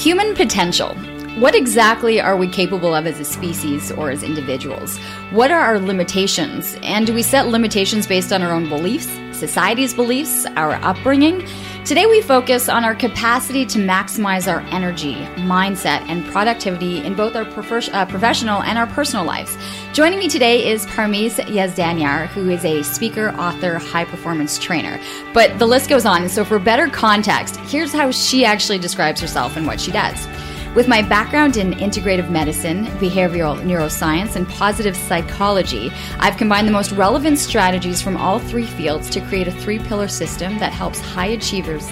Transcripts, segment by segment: Human potential. What exactly are we capable of as a species or as individuals? What are our limitations? And do we set limitations based on our own beliefs, society's beliefs, our upbringing? Today we focus on our capacity to maximize our energy, mindset, and productivity in both our professional and our personal lives. Joining me today is Parmees Yazdanyar, who is a speaker, author, high-performance trainer. But the list goes on, so for better context, here's how she actually describes herself and what she does. With my background in integrative medicine, behavioral neuroscience, and positive psychology, I've combined the most relevant strategies from all three fields to create a three-pillar system that helps high achievers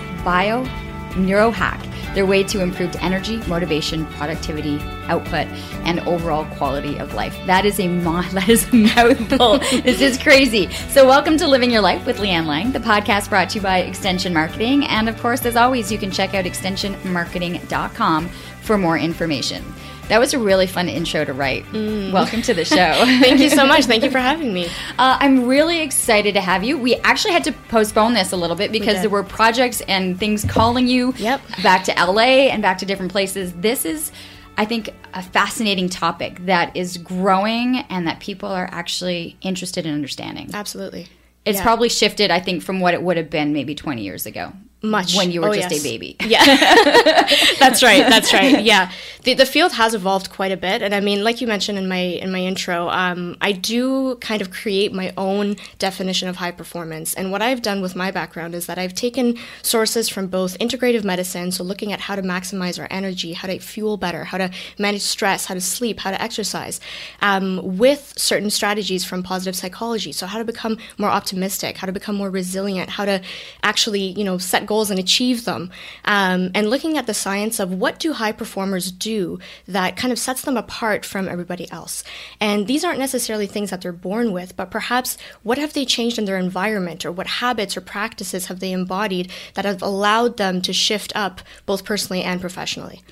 neurohack their way to improved energy, motivation, productivity, output, and overall quality of life. That is a mouthful. This is crazy. So welcome to Living Your Life with Leanne Lang, the podcast brought to you by Extension Marketing. And of course, as always, you can check out extensionmarketing.com for more information. That was a really fun intro to write. Welcome to the show. Thank you so much. Thank you for having me. I'm really excited to have you. We actually had to postpone this a little bit because there were projects and things calling you back to LA and back to different places. This is, I think, a fascinating topic that is growing and that people are actually interested in understanding. Absolutely. It's probably shifted, I think, from what it would have been maybe 20 years ago. Much. When you were just a baby. Yeah. That's right. Yeah. The field has evolved quite a bit. And I mean, like you mentioned in my intro, I do kind of create my own definition of high performance. And what I've done with my background is that I've taken sources from both integrative medicine, so looking at how to maximize our energy, how to fuel better, how to manage stress, how to sleep, how to exercise, with certain strategies from positive psychology. So how to become more optimistic, how to become more resilient, how to actually, set goals and achieve them, and looking at the science of what do high performers do that kind of sets them apart from everybody else. And these aren't necessarily things that they're born with, but perhaps what have they changed in their environment, or what habits or practices have they embodied that have allowed them to shift up both personally and professionally.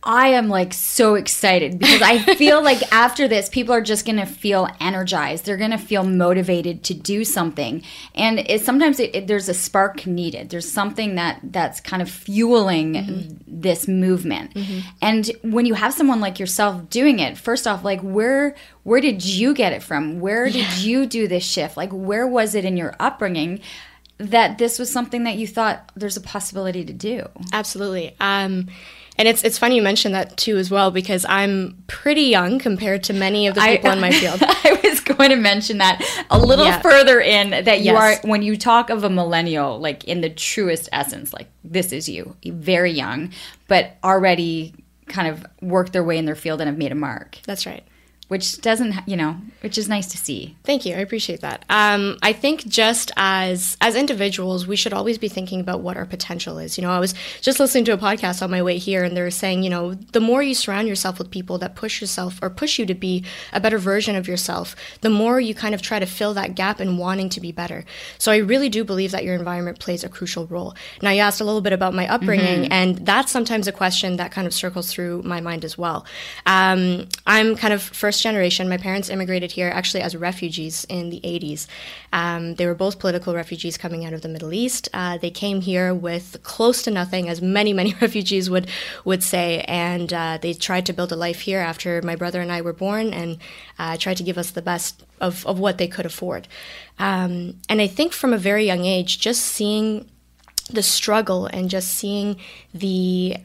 I am so excited because I feel like after this, people are just going to feel energized. They're going to feel motivated to do something. And sometimes there's a spark needed. There's something that's kind of fueling this movement. Mm-hmm. And when you have someone like yourself doing it, first off, where did you get it from? Where did you do this shift? Where was it in your upbringing that this was something that you thought there's a possibility to do? Absolutely. And it's funny you mentioned that too as well, because I'm pretty young compared to many of the people in my field. I was going to mention that a little further in that you are, when you talk of a millennial, in the truest essence, this is you, very young, but already kind of worked their way in their field and have made a mark. That's right. Which doesn't, which is nice to see. Thank you. I appreciate that. I think just as individuals, we should always be thinking about what our potential is. I was just listening to a podcast on my way here, and they were saying, the more you surround yourself with people that push you to be a better version of yourself, the more you kind of try to fill that gap in wanting to be better. So I really do believe that your environment plays a crucial role. Now, you asked a little bit about my upbringing, and that's sometimes a question that kind of circles through my mind as well. I'm kind of first generation. My parents immigrated here actually as refugees in the 80s. They were both political refugees coming out of the Middle East. They came here with close to nothing, as many refugees would say, and they tried to build a life here after my brother and I were born, and tried to give us the best of what they could afford. And I think from a very young age, just seeing the struggle and just seeing the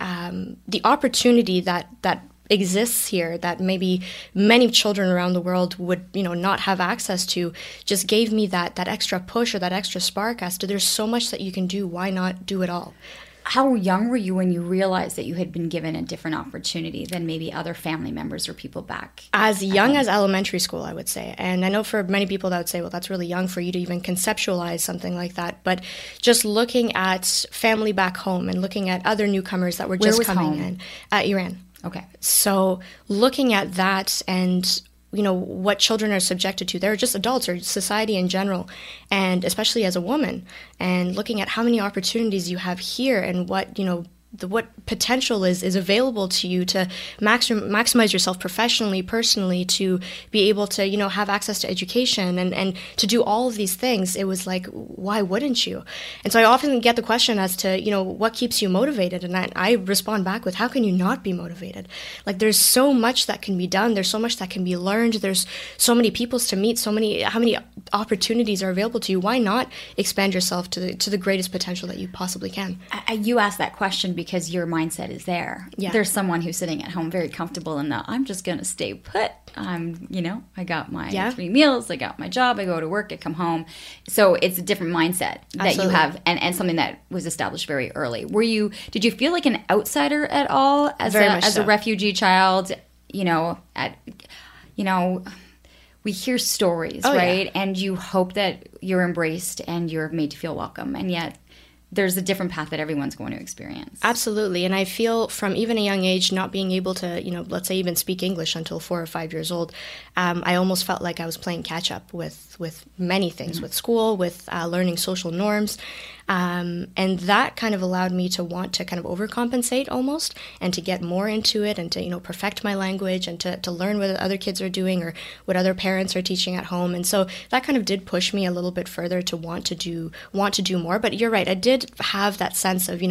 opportunity that exists here that maybe many children around the world would not have access to, just gave me that extra push or that extra spark as to there's so much that you can do, why not do it all? How young were you when you realized that you had been given a different opportunity than maybe other family members or people back? As young as elementary school, I would say. And I know for many people that would say, well, that's really young for you to even conceptualize something like that. But just looking at family back home and looking at other newcomers that were just coming in. Iran. Okay. So looking at that and you know, what children are subjected to. They're just adults or society in general, and especially as a woman, and looking at how many opportunities you have here and what, you know, what potential is available to you to maximize yourself professionally, personally, to be able to, you know, have access to education and to do all of these things. It was like, why wouldn't you? And so I often get the question as to, you know, what keeps you motivated? And I respond back with, how can you not be motivated? Like, there's so much that can be done. There's so much that can be learned. There's so many peoples to meet, how many opportunities are available to you. Why not expand yourself to the greatest potential that you possibly can? You asked that question because your mindset is there. Yeah. There's someone who's sitting at home very comfortable in the, I'm just going to stay put. I got my 3 meals, I got my job, I go to work, I come home. So it's a different mindset that Absolutely. You have and something that was established very early. Did you feel like an outsider at all as a refugee child? We hear stories, right? Yeah. And you hope that you're embraced and you're made to feel welcome. And yet there's a different path that everyone's going to experience. Absolutely. And I feel from even a young age, not being able to, let's say even speak English until 4 or 5 years old, I almost felt like I was playing catch up with many things, with school, with learning social norms. And that kind of allowed me to want to kind of overcompensate almost and to get more into it and to, perfect my language and to learn what other kids are doing or what other parents are teaching at home. And so that kind of did push me a little bit further to want to do more. But you're right. I did have that sense of,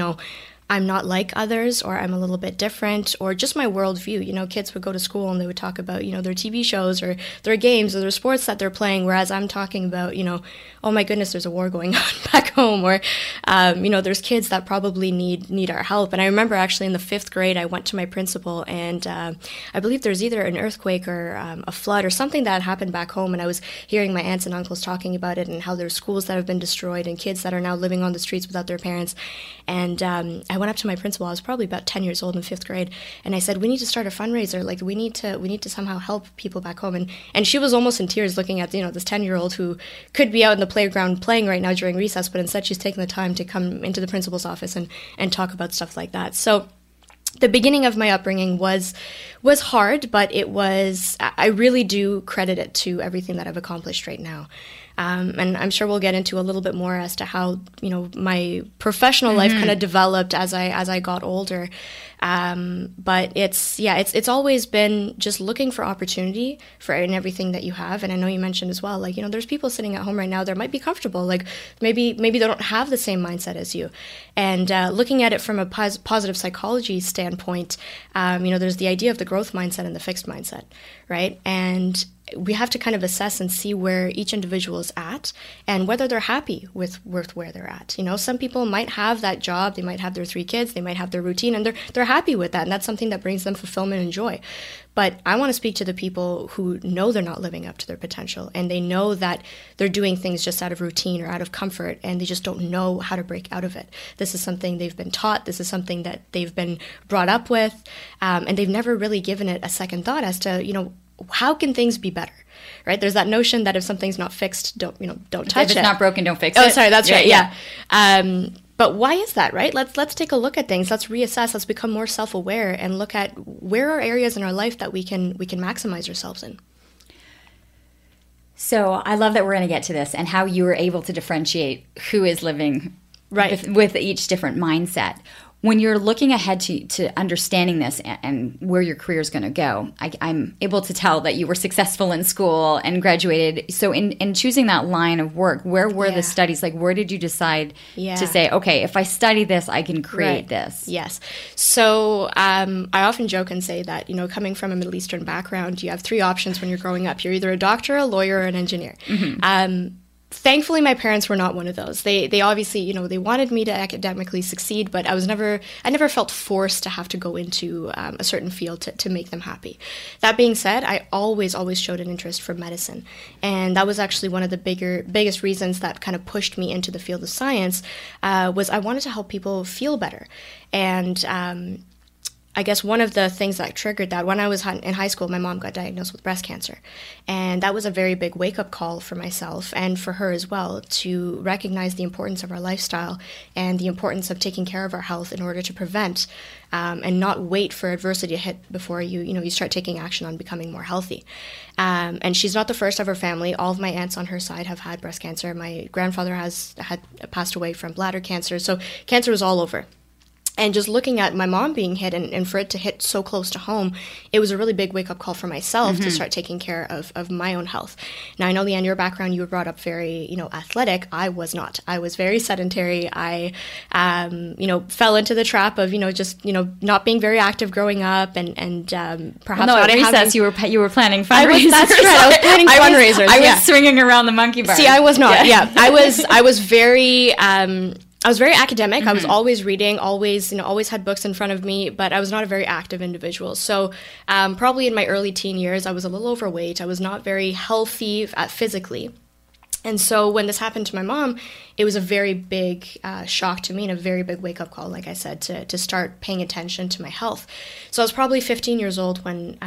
I'm not like others, or I'm a little bit different, or just my worldview. Kids would go to school and they would talk about, their TV shows or their games or their sports that they're playing, whereas I'm talking about, oh my goodness, there's a war going on back home, or, there's kids that probably need our help. And I remember actually in the 5th grade, I went to my principal, and I believe there's either an earthquake or a flood or something that happened back home, and I was hearing my aunts and uncles talking about it and how there's schools that have been destroyed and kids that are now living on the streets without their parents. And I went up to my principal. I was probably about 10 years old in 5th grade, and I said, "We need to start a fundraiser. Like, we need to somehow help people back home." And she was almost in tears, looking at this 10-year-old who could be out in the playground playing right now during recess, but instead she's taking the time to come into the principal's office and talk about stuff like that. So the beginning of my upbringing was hard, but it was. I really do credit it to everything that I've accomplished right now. And I'm sure we'll get into a little bit more as to how, my professional life kind of developed as I got older. But it's always been just looking for opportunity in everything that you have. And I know you mentioned as well, like, there's people sitting at home right now that might be comfortable. Like maybe they don't have the same mindset as you. And looking at it from a positive psychology standpoint, there's the idea of the growth mindset and the fixed mindset, right? And we have to kind of assess and see where each individual is at and whether they're happy with where they're at. Some people might have that job, they might have their 3 kids, they might have their routine, and they're happy with that. And that's something that brings them fulfillment and joy. But I want to speak to the people who know they're not living up to their potential, and they know that they're doing things just out of routine or out of comfort, and they just don't know how to break out of it. This is something they've been taught. This is something that they've been brought up with, and they've never really given it a second thought as to, how can things be better, right? There's that notion that if something's not fixed, don't touch it. If it's not broken, don't fix it. Oh, sorry, that's right, yeah. But why is that, right? Let's take a look at things. Let's reassess. Let's become more self-aware and look at where are areas in our life that we can maximize ourselves in. So I love that we're going to get to this and how you were able to differentiate who is living right with each different mindset. When you're looking ahead to understanding this and where your career is going to go, I'm able to tell that you were successful in school and graduated. So in choosing that line of work, where were the studies? Like, where did you decide to say, okay, if I study this, I can create this? Yes. So I often joke and say that, coming from a Middle Eastern background, you have 3 options when you're growing up. You're either a doctor, a lawyer, or an engineer. Mm-hmm. Thankfully, my parents were not one of those. They obviously, you know, they wanted me to academically succeed, but I never felt forced to have to go into a certain field to make them happy. That being said, I always showed an interest for medicine, and that was actually one of the biggest reasons that kind of pushed me into the field of science. Was I wanted to help people feel better, and I guess one of the things that triggered that, when I was in high school, my mom got diagnosed with breast cancer. And that was a very big wake-up call for myself and for her as well, to recognize the importance of our lifestyle and the importance of taking care of our health in order to prevent and not wait for adversity to hit before you start taking action on becoming more healthy. And she's not the first of her family. All of my aunts on her side have had breast cancer. My grandfather had passed away from bladder cancer. So cancer was all over. And just looking at my mom being hit and for it to hit so close to home, it was a really big wake-up call for myself to start taking care of my own health. Now, I know, Leanne, your background, you were brought up very, athletic. I was not. I was very sedentary. I, fell into the trap of, not being very active growing up and perhaps not having... at recess, you were planning fundraisers. I was planning fundraisers. I was swinging around the monkey bar. See, I was not. Yeah. I was very... I was very academic. I was always reading, always had books in front of me, but I was not a very active individual. So probably in my early teen years, I was a little overweight. I was not very healthy physically. And so when this happened to my mom, it was a very big shock to me and a very big wake-up call, like I said, to start paying attention to my health. So I was probably 15 years old when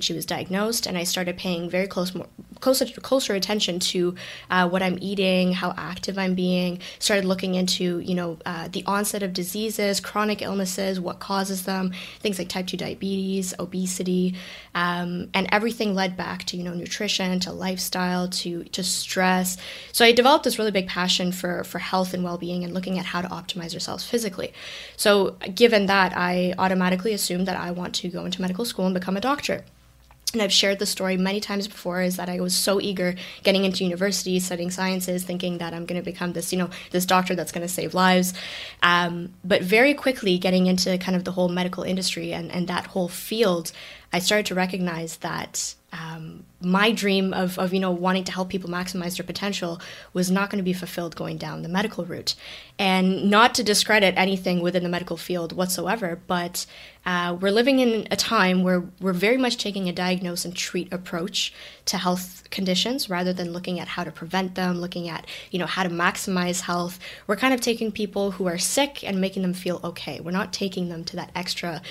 she was diagnosed, and I started paying very closer attention to what I'm eating, how active I'm being, started looking into the onset of diseases, chronic illnesses, what causes them, things like type 2 diabetes, obesity, and everything led back to nutrition, to lifestyle, to stress. So I developed this really big passion for health and well-being and looking at how to optimize ourselves physically. So given that, I automatically assumed that I want to go into medical school and become a doctor. And I've shared the story many times before, is that I was so eager getting into university, studying sciences, thinking that I'm going to become this doctor that's going to save lives. But very quickly getting into kind of the whole medical industry and that whole field, I started to recognize that my dream of wanting to help people maximize their potential was not going to be fulfilled going down the medical route. And not to discredit anything within the medical field whatsoever, but we're living in a time where we're very much taking a diagnose and treat approach to health conditions rather than looking at how to prevent them, looking at how to maximize health. We're kind of taking people who are sick and making them feel okay. We're not taking them to that extra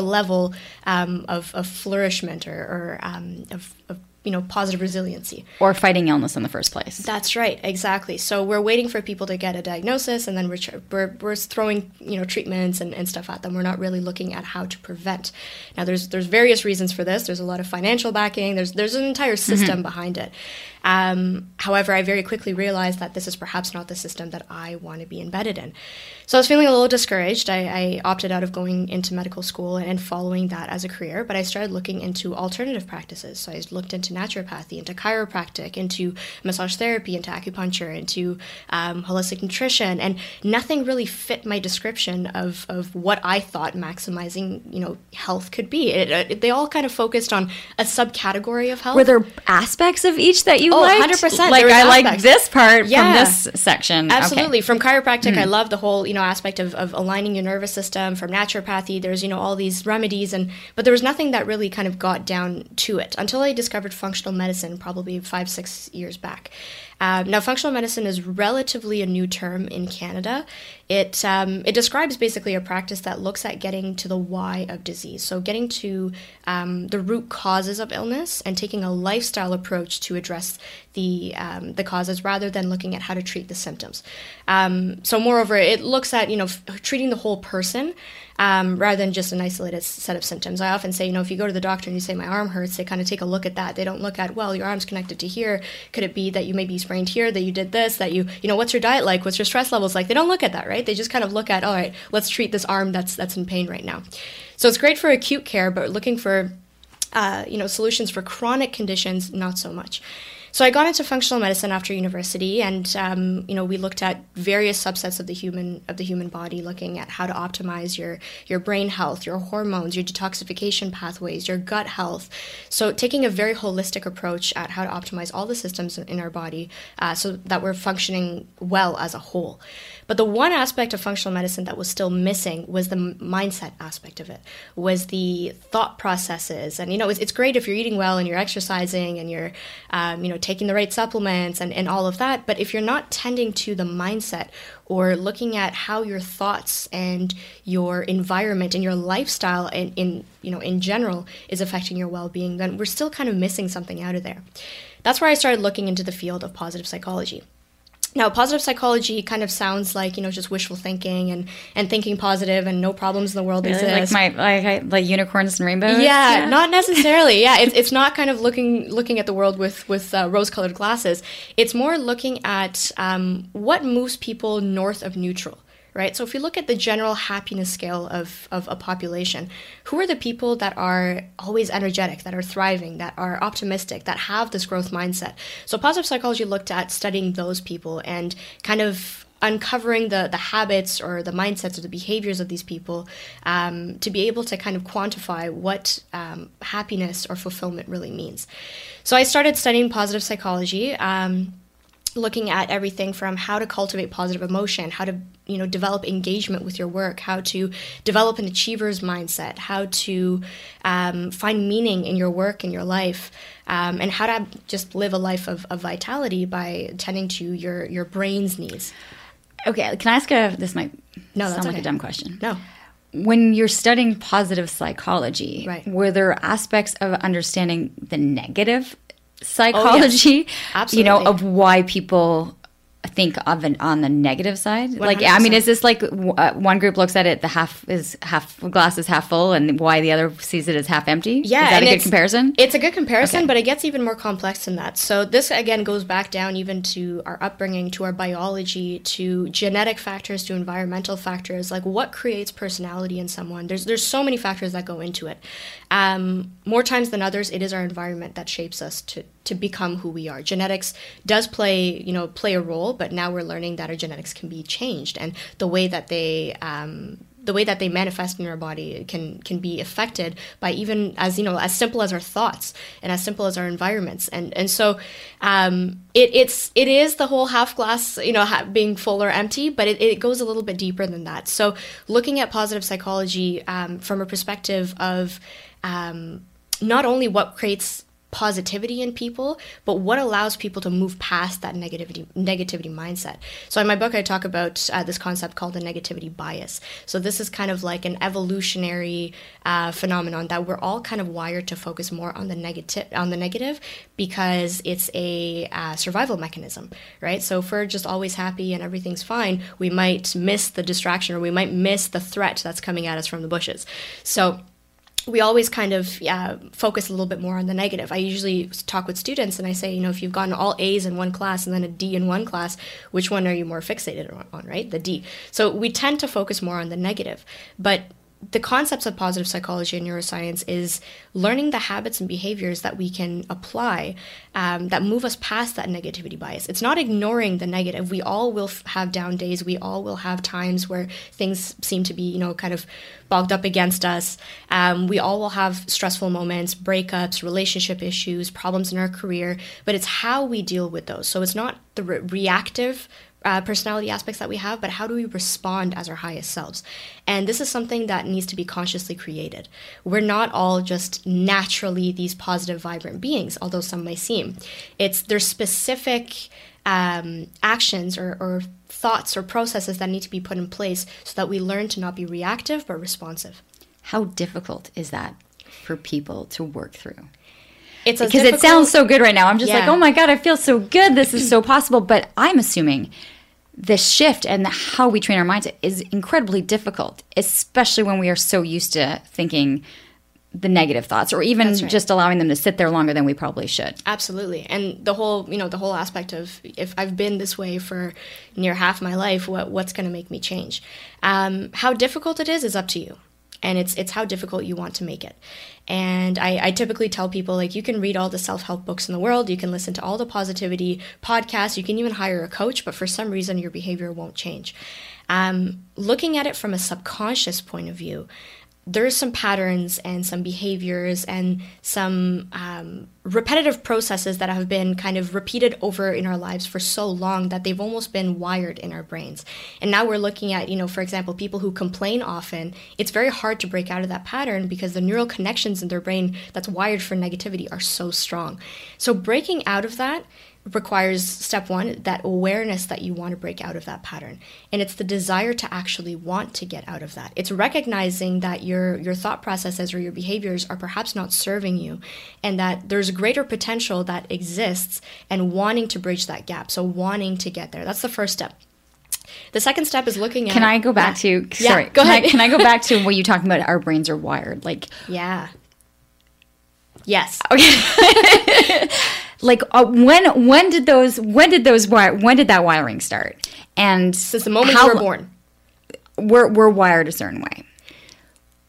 level of flourishment or of positive resiliency. Or fighting illness in the first place. That's right, exactly. So we're waiting for people to get a diagnosis, and then we're throwing treatments and stuff at them. We're not really looking at how to prevent. Now, there's various reasons for this. There's a lot of financial backing. There's an entire system behind it. However, I very quickly realized that this is perhaps not the system that I want to be embedded in. So I was feeling a little discouraged. I opted out of going into medical school and following that as a career, but I started looking into alternative practices. So I looked into naturopathy, into chiropractic, into massage therapy, into acupuncture, into holistic nutrition, and nothing really fit my description of what I thought maximizing health could be. They all kind of focused on a subcategory of health. Were there aspects of each that you liked? 100%. Like, I like this part from this section. Absolutely. Okay. From chiropractic, I love the whole aspect of aligning your nervous system. From naturopathy, there's all these remedies, but there was nothing that really kind of got down to it until I discovered functional medicine probably 5-6 years back. Now, functional medicine is relatively a new term in Canada. It describes basically a practice that looks at getting to the why of disease, so getting to the root causes of illness and taking a lifestyle approach to address the causes rather than looking at how to treat the symptoms. So moreover, it looks at treating the whole person rather than just an isolated set of symptoms. I often say, if you go to the doctor and you say my arm hurts, they kind of take a look at that. They don't look at, well, your arm's connected to here. Could it be that you may be sprained here, that you did this, that you what's your diet like? What's your stress levels like? They don't look at that, right? They just kind of look at, all right, let's treat this arm that's in pain right now. So it's great for acute care, but looking for solutions for chronic conditions, not so much. So I got into functional medicine after university, and we looked at various subsets of the human body, looking at how to optimize your brain health, your hormones, your detoxification pathways, your gut health. So taking a very holistic approach at how to optimize all the systems in our body, so that we're functioning well as a whole. But the one aspect of functional medicine that was still missing was the mindset aspect of it, was the thought processes. And it's great if you're eating well and you're exercising and you're taking the right supplements and all of that, but if you're not tending to the mindset or looking at how your thoughts and your environment and your lifestyle in general is affecting your well-being, then we're still kind of missing something out of there. That's where I started looking into the field of positive psychology. Now, positive psychology kind of sounds like, just wishful thinking and thinking positive and no problems in the world exist. Like unicorns and rainbows? Yeah, not necessarily. Yeah, it's not kind of looking at the world with rose-colored glasses. It's more looking at what moves people north of neutral. Right? So if you look at the general happiness scale of a population, who are the people that are always energetic, that are thriving, that are optimistic, that have this growth mindset? So positive psychology looked at studying those people and kind of uncovering the habits or the mindsets or the behaviors of these people to be able to kind of quantify what happiness or fulfillment really means. So I started studying positive psychology, looking at everything from how to cultivate positive emotion, how to develop engagement with your work, how to develop an achiever's mindset, how to find meaning in your work and your life, and how to just live a life of vitality by tending to your brain's needs. Okay, can I ask a dumb question? No. When you're studying positive psychology, right, were there aspects of understanding the negative psychology, oh, yes, of why people think of it on the negative side? 100%. Is this like one group looks at it, the glass is half full, and why the other sees it as half empty? Yeah. Is that a good comparison? It's a good comparison, okay, but it gets even more complex than that. So this, again, goes back down even to our upbringing, to our biology, to genetic factors, to environmental factors, like what creates personality in someone. There's so many factors that go into it. More times than others, it is our environment that shapes us to become who we are. Genetics does play a role, but now we're learning that our genetics can be changed, and the way that they manifest in our body can be affected by even as simple as our thoughts and as simple as our environments. And so it is the whole half glass, being full or empty, but it goes a little bit deeper than that. So looking at positive psychology from a perspective of not only what creates positivity in people, but what allows people to move past that negativity mindset. So in my book, I talk about this concept called the negativity bias. So this is kind of like an evolutionary phenomenon that we're all kind of wired to focus more on the negative because it's a survival mechanism, right? So if we're just always happy and everything's fine, we might miss the distraction, or we might miss the threat that's coming at us from the bushes. So we always kind of focus a little bit more on the negative. I usually talk with students and I say, if you've gotten all A's in one class and then a D in one class, which one are you more fixated on, right? The D. So we tend to focus more on the negative. But the concepts of positive psychology and neuroscience is learning the habits and behaviors that we can apply that move us past that negativity bias. It's not ignoring the negative. We all will have down days. We all will have times where things seem to be, kind of bogged up against us. We all will have stressful moments, breakups, relationship issues, problems in our career, but it's how we deal with those. So it's not the reactive personality aspects that we have, but how do we respond as our highest selves? And this is something that needs to be consciously created. We're not all just naturally these positive, vibrant beings, although some may seem. There's specific actions or thoughts or processes that need to be put in place so that we learn to not be reactive but responsive. How difficult is that for people to work through? Because it sounds so good right now. I'm just like, oh my God, I feel so good. This is so possible. But I'm assuming the shift and how we train our mindset is incredibly difficult, especially when we are so used to thinking the negative thoughts, or even right, just allowing them to sit there longer than we probably should. Absolutely. And the whole aspect of, if I've been this way for near half my life, what's going to make me change? How difficult it is up to you. and it's how difficult you want to make it. And I typically tell people, like, you can read all the self-help books in the world, you can listen to all the positivity podcasts, you can even hire a coach, but for some reason your behavior won't change. Looking at it from a subconscious point of view, there's some patterns and some behaviors and some repetitive processes that have been kind of repeated over in our lives for so long that they've almost been wired in our brains. And now we're looking at, you know, for example, people who complain often, it's very hard to break out of that pattern because the neural connections in their brain that's wired for negativity are so strong. So breaking out of that requires, step one, that awareness that you want to break out of that pattern. And it's the desire to actually want to get out of that. It's recognizing that your thought processes or your behaviors are perhaps not serving you and that there's greater potential that exists, and wanting to bridge that gap. So wanting to get there. That's the first step. The second step is looking at... Can I go back to... Sorry. Yeah, go ahead. Can I go back to what you're talking about? Our brains are wired. Like... Yeah. Yes. Okay. Like when did that wiring start? And since the moment you were born, we're wired a certain way.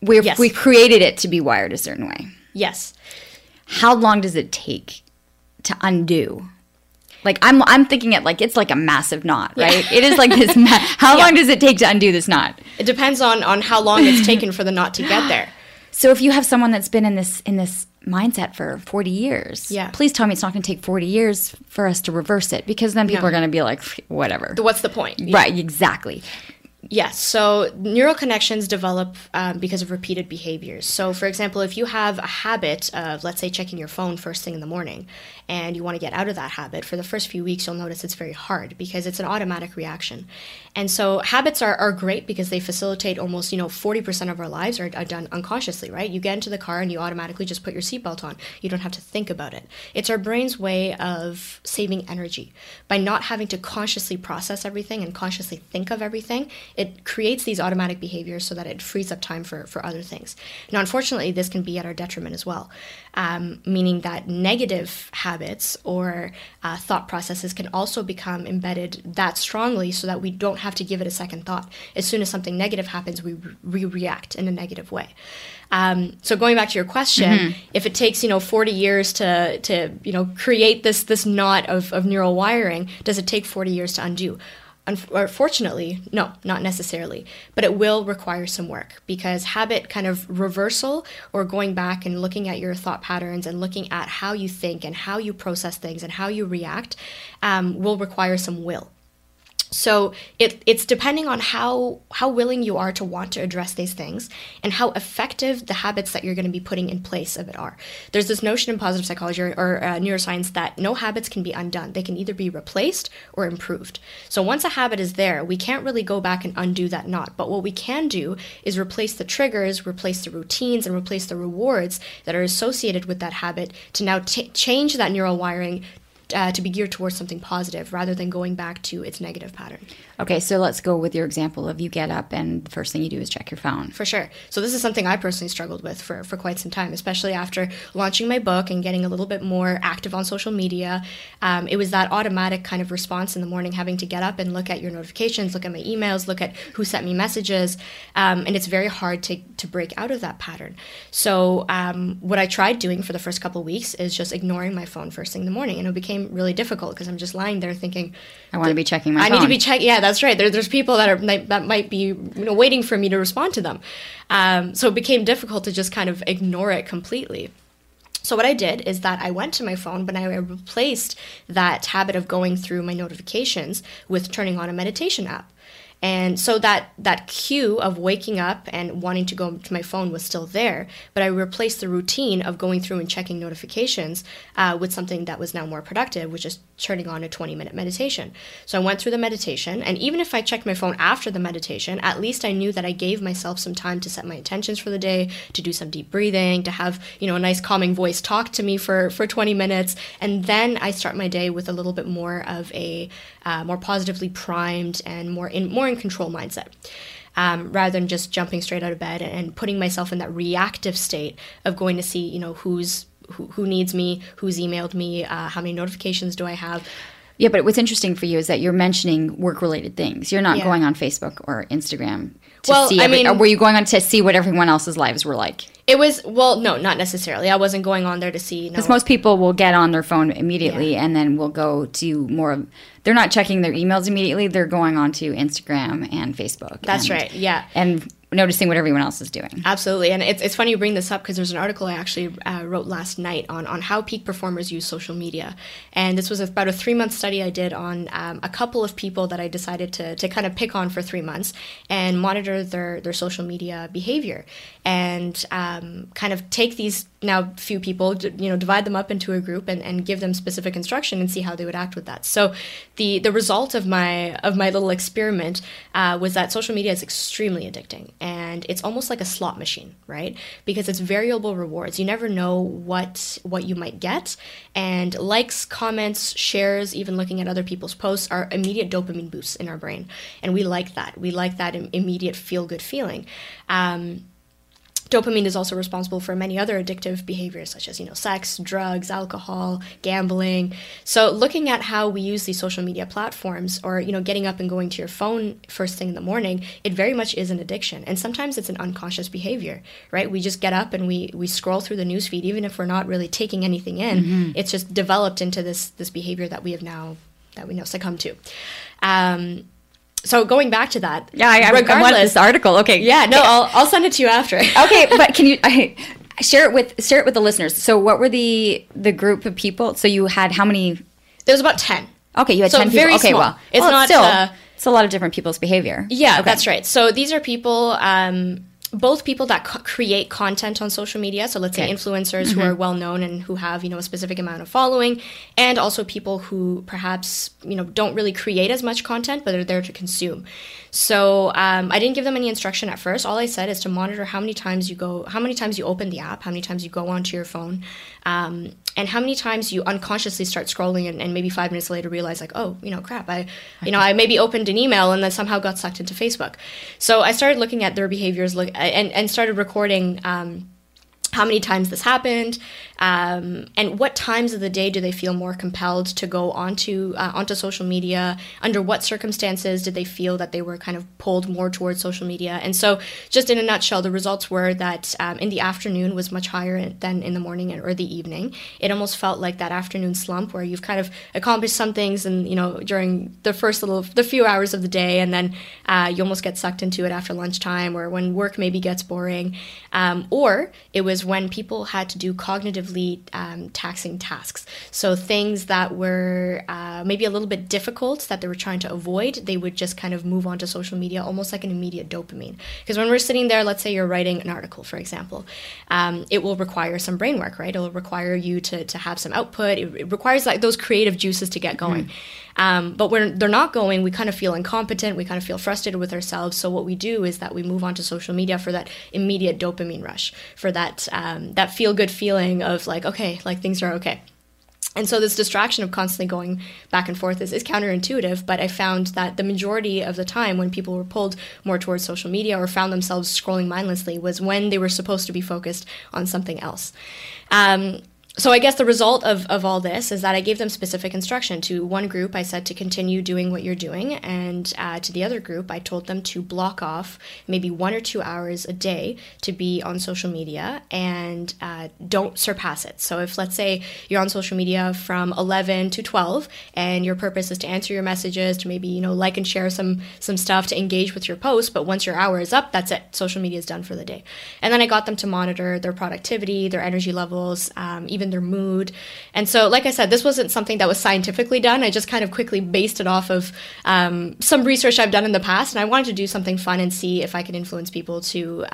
We created it to be wired a certain way. Yes. How long does it take to undo? Like I'm thinking it like it's like a massive knot, right? Yeah. It is like this. How long does it take to undo this knot? It depends on how long it's taken for the knot to get there. So if you have someone that's been in this mindset for 40 years, please tell me it's not going to take 40 years for us to reverse it, because then people are going to be like, whatever. What's the point? Right, exactly. Yes. So neural connections develop because of repeated behaviors. So, for example, if you have a habit of, let's say, checking your phone first thing in the morning, and you want to get out of that habit, for the first few weeks, you'll notice it's very hard because it's an automatic reaction. And so habits are great because they facilitate almost, 40% of our lives are done unconsciously, right? You get into the car and you automatically just put your seatbelt on. You don't have to think about it. It's our brain's way of saving energy. By not having to consciously process everything and consciously think of everything, it creates these automatic behaviors so that it frees up time for other things. Now, unfortunately, this can be at our detriment as well, meaning that negative habits or thought processes can also become embedded that strongly so that we don't have to give it a second thought. As soon as something negative happens, we react in a negative way. So going back to your question, if it takes, 40 years to create this knot of neural wiring, does it take 40 years to undo? Unfortunately, no, not necessarily, but it will require some work, because habit kind of reversal, or going back and looking at your thought patterns and looking at how you think and how you process things and how you react, will require some will. So it's depending on how willing you are to want to address these things and how effective the habits that you're going to be putting in place of it are. There's this notion in positive psychology or neuroscience that no habits can be undone. They can either be replaced or improved. So once a habit is there, we can't really go back and undo that knot. But what we can do is replace the triggers, replace the routines, and replace the rewards that are associated with that habit to now change that neural wiring to be geared towards something positive rather than going back to its negative pattern. Okay, so let's go with your example of you get up and the first thing you do is check your phone. For sure. So this is something I personally struggled with for quite some time, especially after launching my book and getting a little bit more active on social media. It was that automatic kind of response in the morning, having to get up and look at your notifications, look at my emails, look at who sent me messages. And it's very hard to break out of that pattern. So what I tried doing for the first couple of weeks is just ignoring my phone first thing in the morning. And it became really difficult because I'm just lying there thinking I want to be checking my phone. I need to be checking. Yeah, that's right. There's people that might be waiting for me to respond to them. So it became difficult to just kind of ignore it completely. So what I did is that I went to my phone, but I replaced that habit of going through my notifications with turning on a meditation app. And so that cue of waking up and wanting to go to my phone was still there, but I replaced the routine of going through and checking notifications with something that was now more productive, which is turning on a 20-minute meditation. So I went through the meditation, and even if I checked my phone after the meditation, at least I knew that I gave myself some time to set my intentions for the day, to do some deep breathing, to have a nice calming voice talk to me for 20 minutes, and then I start my day with a little bit more of a more positively primed and more control mindset, rather than just jumping straight out of bed and putting myself in that reactive state of going to see who needs me, who's emailed me, how many notifications do I have. Yeah, but what's interesting for you is that you're mentioning work-related things. You're not going on Facebook or Instagram to see or were you going on to see what everyone else's lives were like? It was, no, not necessarily. I wasn't going on there to see. Because most people will get on their phone immediately and then will go to more of, they're not checking their emails immediately. They're going on to Instagram and Facebook. That's right, yeah. And noticing what everyone else is doing. Absolutely. And it's funny you bring this up because there's an article I actually wrote last night on how peak performers use social media. And this was about a 3-month study I did on a couple of people that I decided to kind of pick on for 3 months and monitor their social media behavior and kind of take these now few people, divide them up into a group and give them specific instruction and see how they would act with that. So the result of my little experiment was that social media is extremely addicting. And it's almost like a slot machine, right? Because it's variable rewards. You never know what you might get. And likes, comments, shares, even looking at other people's posts are immediate dopamine boosts in our brain. And we like that. We like that immediate feel-good feeling. Dopamine is also responsible for many other addictive behaviors such as, sex, drugs, alcohol, gambling. So looking at how we use these social media platforms or, getting up and going to your phone first thing in the morning, it very much is an addiction. And sometimes it's an unconscious behavior, right? We just get up and we scroll through the newsfeed, even if we're not really taking anything in. Mm-hmm. It's just developed into this behavior that we have now, that we now succumb to. So going back to that, I want this article. Okay, yeah, no, I'll send it to you after. Okay, but can you share it with the listeners? So what were the group of people? So you had how many? There was about 10. Okay, you had 10 people. Okay, well, it's not still. It's a lot of different people's behavior. Yeah, okay. That's right. So these are people. Both people that create content on social media, so let's say influencers who are well-known and who have, a specific amount of following, and also people who perhaps, don't really create as much content, but are there to consume. So I didn't give them any instruction at first. All I said is to monitor how many times you open the app, how many times you go onto your phone, and how many times you unconsciously start scrolling and maybe 5 minutes later realize like, oh, crap, I maybe opened an email and then somehow got sucked into Facebook. So I started looking at their behaviors and started recording how many times this happened, and what times of the day do they feel more compelled to go onto social media? Under what circumstances did they feel that they were kind of pulled more towards social media? And so, just in a nutshell, the results were that in the afternoon was much higher than in the morning or the evening. It almost felt like that afternoon slump where you've kind of accomplished some things, and during the few hours of the day, and then you almost get sucked into it after lunchtime or when work maybe gets boring, or it was when people had to do cognitively taxing tasks. So things that were maybe a little bit difficult that they were trying to avoid, they would just kind of move on to social media, almost like an immediate dopamine. Because when we're sitting there, let's say you're writing an article, for example, it will require some brain work, right? It'll require you to have some output. It requires like those creative juices to get going. Mm-hmm. But when they're not going, we kind of feel incompetent. We kind of feel frustrated with ourselves. So what we do is that we move on to social media for that immediate dopamine rush, for that feel-good feeling of like, okay, like things are okay. And so this distraction of constantly going back and forth is counterintuitive, but I found that the majority of the time when people were pulled more towards social media or found themselves scrolling mindlessly was when they were supposed to be focused on something else. So I guess the result of all this is that I gave them specific instruction. To one group, I said to continue doing what you're doing. And to the other group, I told them to block off maybe 1 or 2 hours a day to be on social media and don't surpass it. So if, let's say, you're on social media from 11 to 12 and your purpose is to answer your messages, to maybe, like and share some stuff, to engage with your post. But once your hour is up, that's it. Social media is done for the day. And then I got them to monitor their productivity, their energy levels, even their mood. And so, like I said, this wasn't something that was scientifically done. I just kind of quickly based it off of some research I've done in the past, and I wanted to do something fun and see if I could influence people to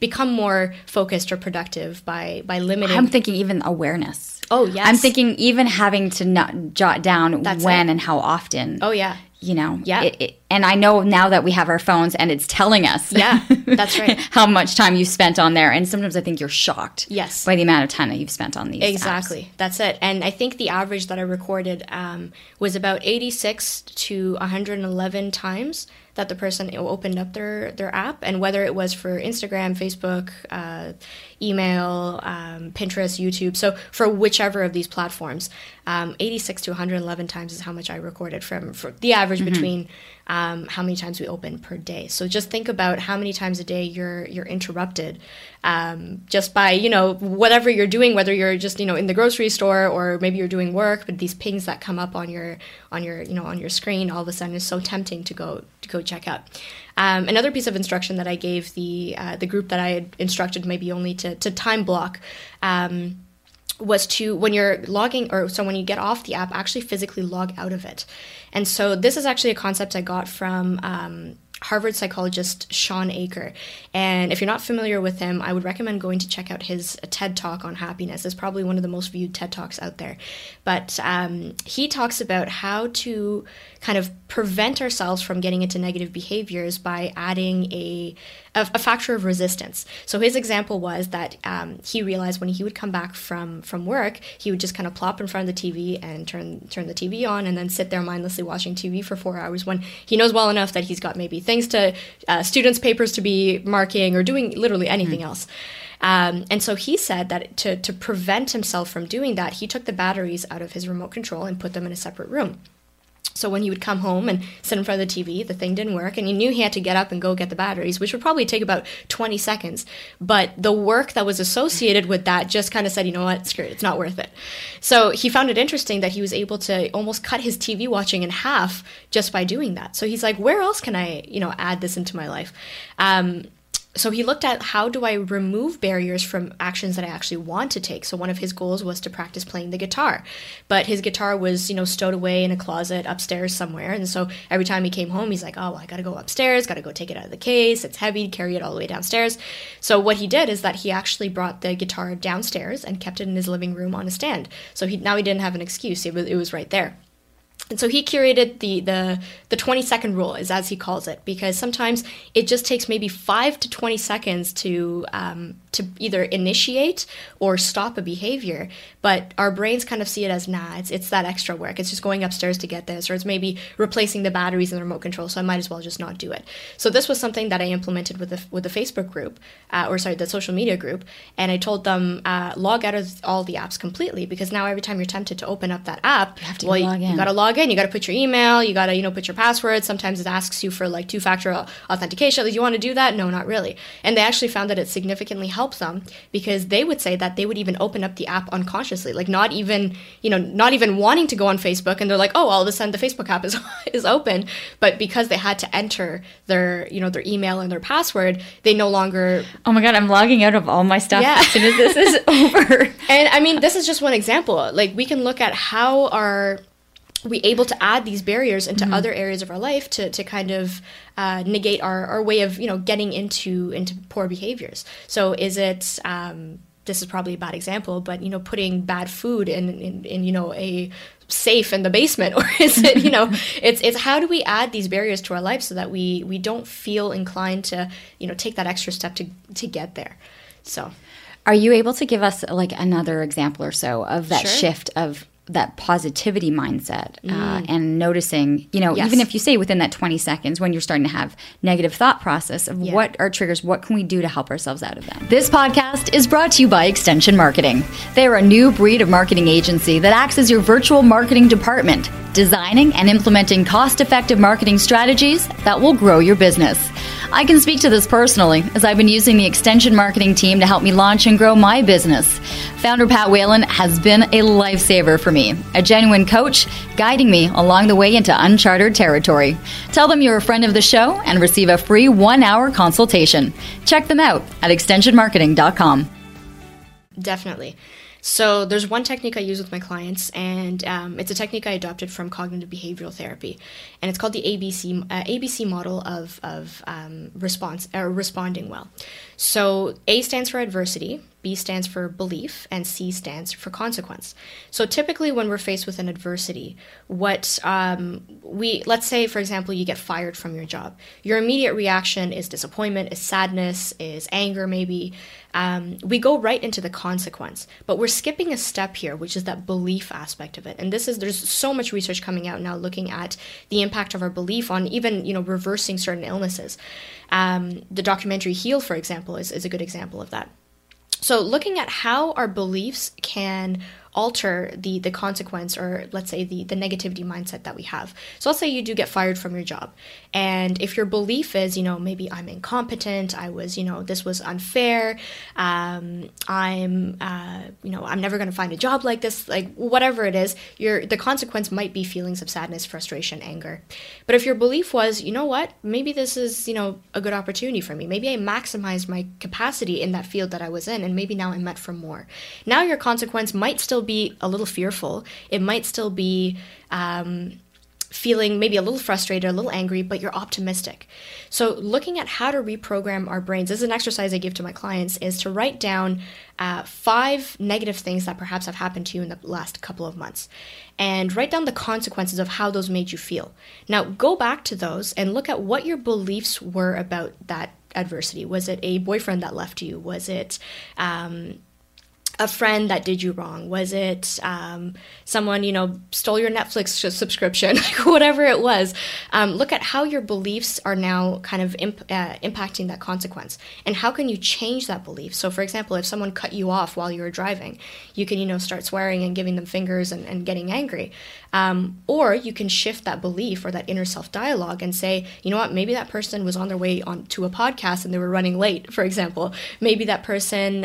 become more focused or productive by limiting. I'm thinking even awareness. Oh, yes. I'm thinking even having to not jot down when and how often. Oh, yeah. Yeah. It, And I know now that we have our phones and it's telling us that's right. how much time you spent on there. And sometimes I think you're shocked by the amount of time that you've spent on these apps. That's it. And I think the average that I recorded was about 86 to 111 times that the person opened up their app. And whether it was for Instagram, Facebook, email, Pinterest, YouTube. So for whichever of these platforms, 86 to 111 times is how much I recorded from the average between how many times we open per day. So just think about how many times a day you're interrupted just by, whatever you're doing, whether you're just, in the grocery store or maybe you're doing work, but these pings that come up on your screen all of a sudden is so tempting to go check out. Another piece of instruction that I gave the group that I had instructed maybe only to time block was to, when you're logging, or so when you get off the app, actually physically log out of it. And so this is actually a concept I got from Harvard psychologist Sean Achor. And if you're not familiar with him, I would recommend going to check out his TED Talk on happiness. It's probably one of the most viewed TED Talks out there. But he talks about how to kind of prevent ourselves from getting into negative behaviors by adding a factor of resistance. So his example was that he realized when he would come back from work, he would just kind of plop in front of the TV and turn the TV on and then sit there mindlessly watching TV for 4 hours when he knows well enough that he's got maybe things to students' papers to be marking or doing literally anything else. And so he said that to prevent himself from doing that, he took the batteries out of his remote control and put them in a separate room. So when he would come home and sit in front of the TV, the thing didn't work, and he knew he had to get up and go get the batteries, which would probably take about 20 seconds. But the work that was associated with that just kind of said, you know what, screw it, it's not worth it. So he found it interesting that he was able to almost cut his TV watching in half just by doing that. So he's like, where else can I, add this into my life? So he looked at how do I remove barriers from actions that I actually want to take. So one of his goals was to practice playing the guitar, but his guitar was, stowed away in a closet upstairs somewhere. And so every time he came home, he's like, oh, well, I got to go upstairs, got to go take it out of the case. It's heavy, carry it all the way downstairs. So what he did is that he actually brought the guitar downstairs and kept it in his living room on a stand. So now he didn't have an excuse. It was right there. And so he curated the 20-second rule, is as he calls it, because sometimes it just takes maybe 5 to 20 seconds to either initiate or stop a behavior. But our brains kind of see it as, it's that extra work. It's just going upstairs to get this, or it's maybe replacing the batteries in the remote control, so I might as well just not do it. So this was something that I implemented with the Facebook group, the social media group, and I told them, log out of all the apps completely, because now every time you're tempted to open up that app, you got to log in, you got to put your email, you got to put your password. Sometimes it asks you for two-factor authentication. Do you want to do that? No, not really. And they actually found that it significantly helps them, because they would say that they would even open up the app unconsciously, not even wanting to go on Facebook, and they're like, oh, all of a sudden the Facebook app is open. But because they had to enter their email and their password, they no longer. Oh my God, I'm logging out of all my stuff as soon as this is over. And this is just one example. We can look at how we're able to add these barriers into other areas of our life to kind of negate our way of getting into poor behaviors. So is it this is probably a bad example, but putting bad food in a safe in the basement, or is it it's how do we add these barriers to our life so that we don't feel inclined to take that extra step to get there. So are you able to give us another example or so of that shift of that positivity mindset and noticing, even if you say within that 20 seconds when you're starting to have negative thought process of what are triggers, what can we do to help ourselves out of them? This podcast is brought to you by Extension Marketing. They're a new breed of marketing agency that acts as your virtual marketing department, designing and implementing cost-effective marketing strategies that will grow your business. I can speak to this personally, as I've been using the Extension Marketing team to help me launch and grow my business. Founder Pat Whalen has been a lifesaver for me, a genuine coach guiding me along the way into uncharted territory. Tell them you're a friend of the show and receive a free 1-hour consultation. Check them out at extensionmarketing.com. Definitely. So there's one technique I use with my clients, and it's a technique I adopted from cognitive behavioral therapy, and it's called the ABC model of responding well. So A stands for adversity, B stands for belief, and C stands for consequence. So typically when we're faced with an adversity, what let's say, for example, you get fired from your job. Your immediate reaction is disappointment, is sadness, is anger maybe. We go right into the consequence, but we're skipping a step here, which is that belief aspect of it. And this is, there's so much research coming out now looking at the impact of our belief on even, you know, reversing certain illnesses. The documentary Heal, for example, is a good example of that. So looking at how our beliefs can alter the consequence, or let's say the negativity mindset that we have. So let's say you do get fired from your job. And if your belief is, you know, maybe I'm incompetent, I was, you know, this was unfair, I'm never going to find a job like this, like whatever it is, the consequence might be feelings of sadness, frustration, anger. But if your belief was, you know what, maybe this is, you know, a good opportunity for me. Maybe I maximized my capacity in that field that I was in, and maybe now I'm meant for more. Now your consequence might still be a little fearful. It might still be feeling maybe a little frustrated, a little angry, but you're optimistic. So looking at how to reprogram our brains, this is an exercise I give to my clients, is to write down 5 negative things that perhaps have happened to you in the last couple of months, and write down the consequences of how those made you feel. Now go back to those and look at what your beliefs were about that adversity. Was it a boyfriend that left you? Was it a friend that did you wrong? Was it someone, you know, stole your Netflix subscription? Whatever it was, look at how your beliefs are now kind of impacting that consequence, and how can you change that belief? So for example, if someone cut you off while you were driving, you can, you know, start swearing and giving them fingers and getting angry. Or you can shift that belief or that inner self-dialogue and say, you know what, maybe that person was on their way to a podcast and they were running late, for example. Maybe that person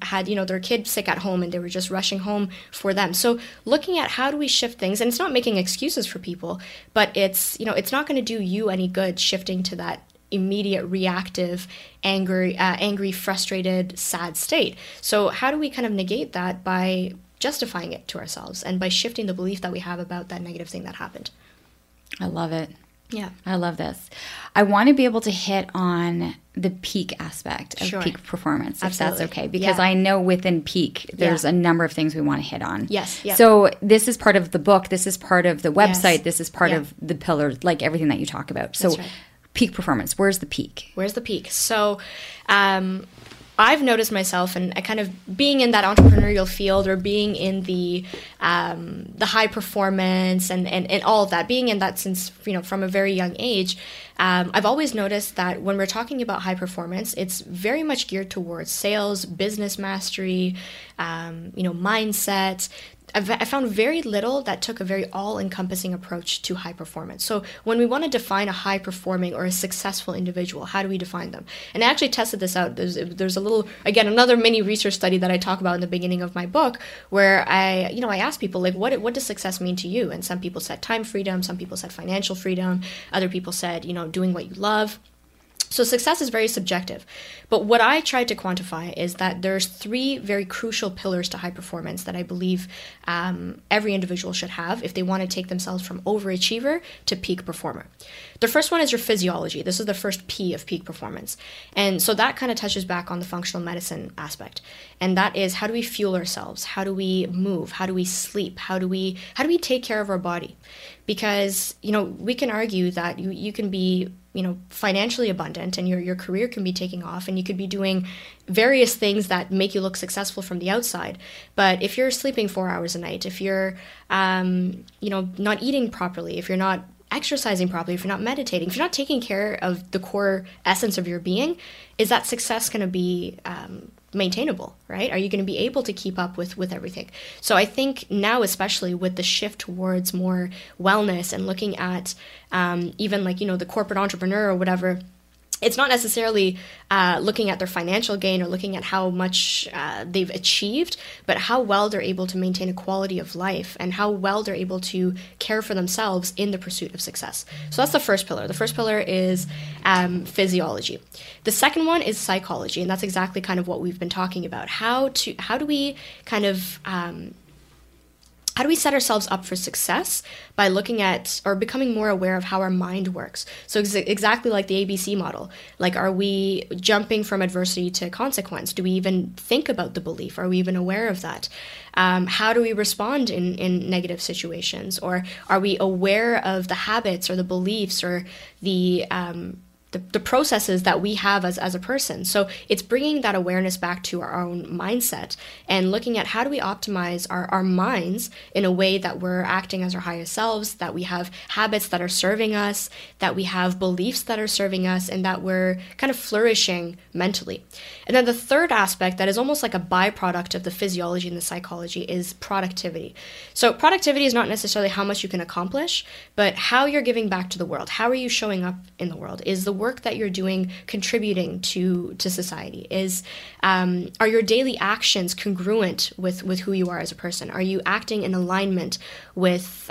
had, you know, their kid sick at home and they were just rushing home for them. So looking at how do we shift things, and it's not making excuses for people, but it's, you know, it's not going to do you any good shifting to that immediate reactive, angry, frustrated, sad state. So how do we kind of negate that by justifying it to ourselves and by shifting the belief that we have about that negative thing that happened? I love it. Yeah. I love this. I want to be able to hit on the peak aspect of peak performance, if that's okay, because I know within peak, there's a number of things we want to hit on. Yes. Yep. So this is part of the book. This is part of the website. Yes. This is part of the pillars, like everything that you talk about. So peak performance, where's the peak? Where's the peak? So, I've noticed myself, and I kind of being in that entrepreneurial field, or being in the high performance and all of that, being in that since, you know, from a very young age, I've always noticed that when we're talking about high performance, it's very much geared towards sales, business mastery, mindset. I found very little that took a very all-encompassing approach to high performance. So when we want to define a high-performing or a successful individual, how do we define them? And I actually tested this out. There's a little, again, another mini research study that I talk about in the beginning of my book, where I asked people, like, what does success mean to you? And some people said time freedom, some people said financial freedom, other people said, you know, doing what you love. So success is very subjective, but what I tried to quantify is that there's 3 very crucial pillars to high performance that I believe every individual should have if they want to take themselves from overachiever to peak performer. The first one is your physiology. This is the first P of peak performance. And so that kind of touches back on the functional medicine aspect. And that is, how do we fuel ourselves? How do we move? How do we sleep? How do we take care of our body? Because, you know, we can argue that you can be, you know, financially abundant and your career can be taking off and you could be doing various things that make you look successful from the outside. But if you're sleeping 4 hours a night, if you're, not eating properly, if you're not exercising properly, if you're not meditating, if you're not taking care of the core essence of your being, is that success going to be maintainable, right? Are you going to be able to keep up with everything? So I think now, especially with the shift towards more wellness and looking at even like, you know, the corporate entrepreneur or whatever, it's not necessarily looking at their financial gain or looking at how much they've achieved, but how well they're able to maintain a quality of life and how well they're able to care for themselves in the pursuit of success. So that's the first pillar. The first pillar is physiology. The second one is psychology, and that's exactly kind of what we've been talking about. How do we kind of How do we set ourselves up for success? By looking at or becoming more aware of how our mind works. So exactly like the ABC model. Like, are we jumping from adversity to consequence? Do we even think about the belief? Are we even aware of that? How do we respond in negative situations? Or are we aware of the habits or the beliefs or the processes that we have as a person? So it's bringing that awareness back to our own mindset and looking at how do we optimize our minds in a way that we're acting as our higher selves, that we have habits that are serving us, that we have beliefs that are serving us, and that we're kind of flourishing mentally. And then the third aspect that is almost like a byproduct of the physiology and the psychology is productivity. So productivity is not necessarily how much you can accomplish, but how you're giving back to the world. How are you showing up in the world? Is the work that you're doing contributing to society? Are your daily actions congruent with who you are as a person? Are you acting in alignment with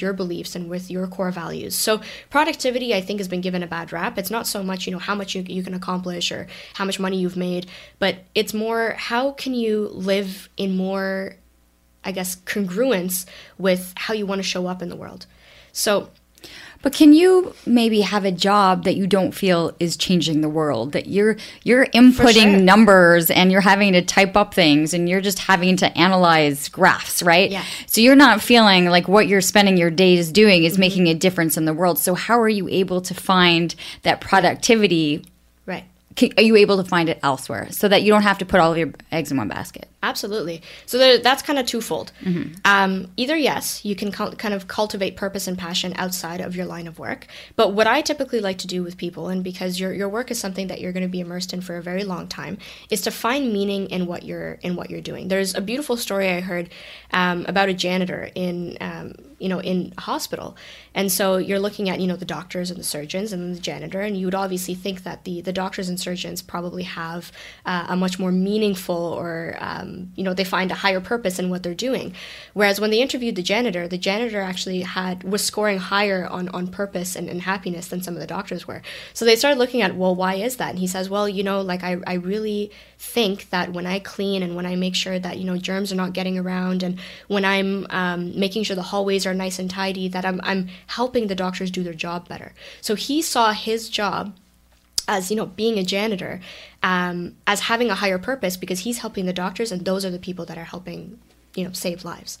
your beliefs and with your core values? So productivity, I think, has been given a bad rap. It's not so much, how much you can accomplish or how much money you've made, but it's more how can you live in more, I guess, congruence with how you want to show up in the world. So but can you maybe have a job that you don't feel is changing the world, that you're inputting sure. numbers and you're having to type up things and you're just having to analyze graphs, right? Yeah. So you're not feeling like what you're spending your days doing is mm-hmm. making a difference in the world. So how are you able to find that productivity? Right. Are you able to find it elsewhere so that you don't have to put all of your eggs in one basket? Absolutely. So that's kind of twofold. Mm-hmm. Either yes, you can kind of cultivate purpose and passion outside of your line of work. But what I typically like to do with people, and because your work is something that you're going to be immersed in for a very long time, is to find meaning in what you're doing. There's a beautiful story I heard about a janitor in a hospital, and so you're looking at the doctors and the surgeons and the janitor, and you would obviously think that the doctors and surgeons probably have a much more meaningful or they find a higher purpose in what they're doing. Whereas when they interviewed the janitor actually was scoring higher on purpose and happiness than some of the doctors were. So they started looking at, well, why is that? And he says, well, I really think that when I clean and when I make sure that, germs are not getting around and when I'm making sure the hallways are nice and tidy, that I'm helping the doctors do their job better. So he saw his job as, being a janitor, as having a higher purpose because he's helping the doctors and those are the people that are helping, save lives.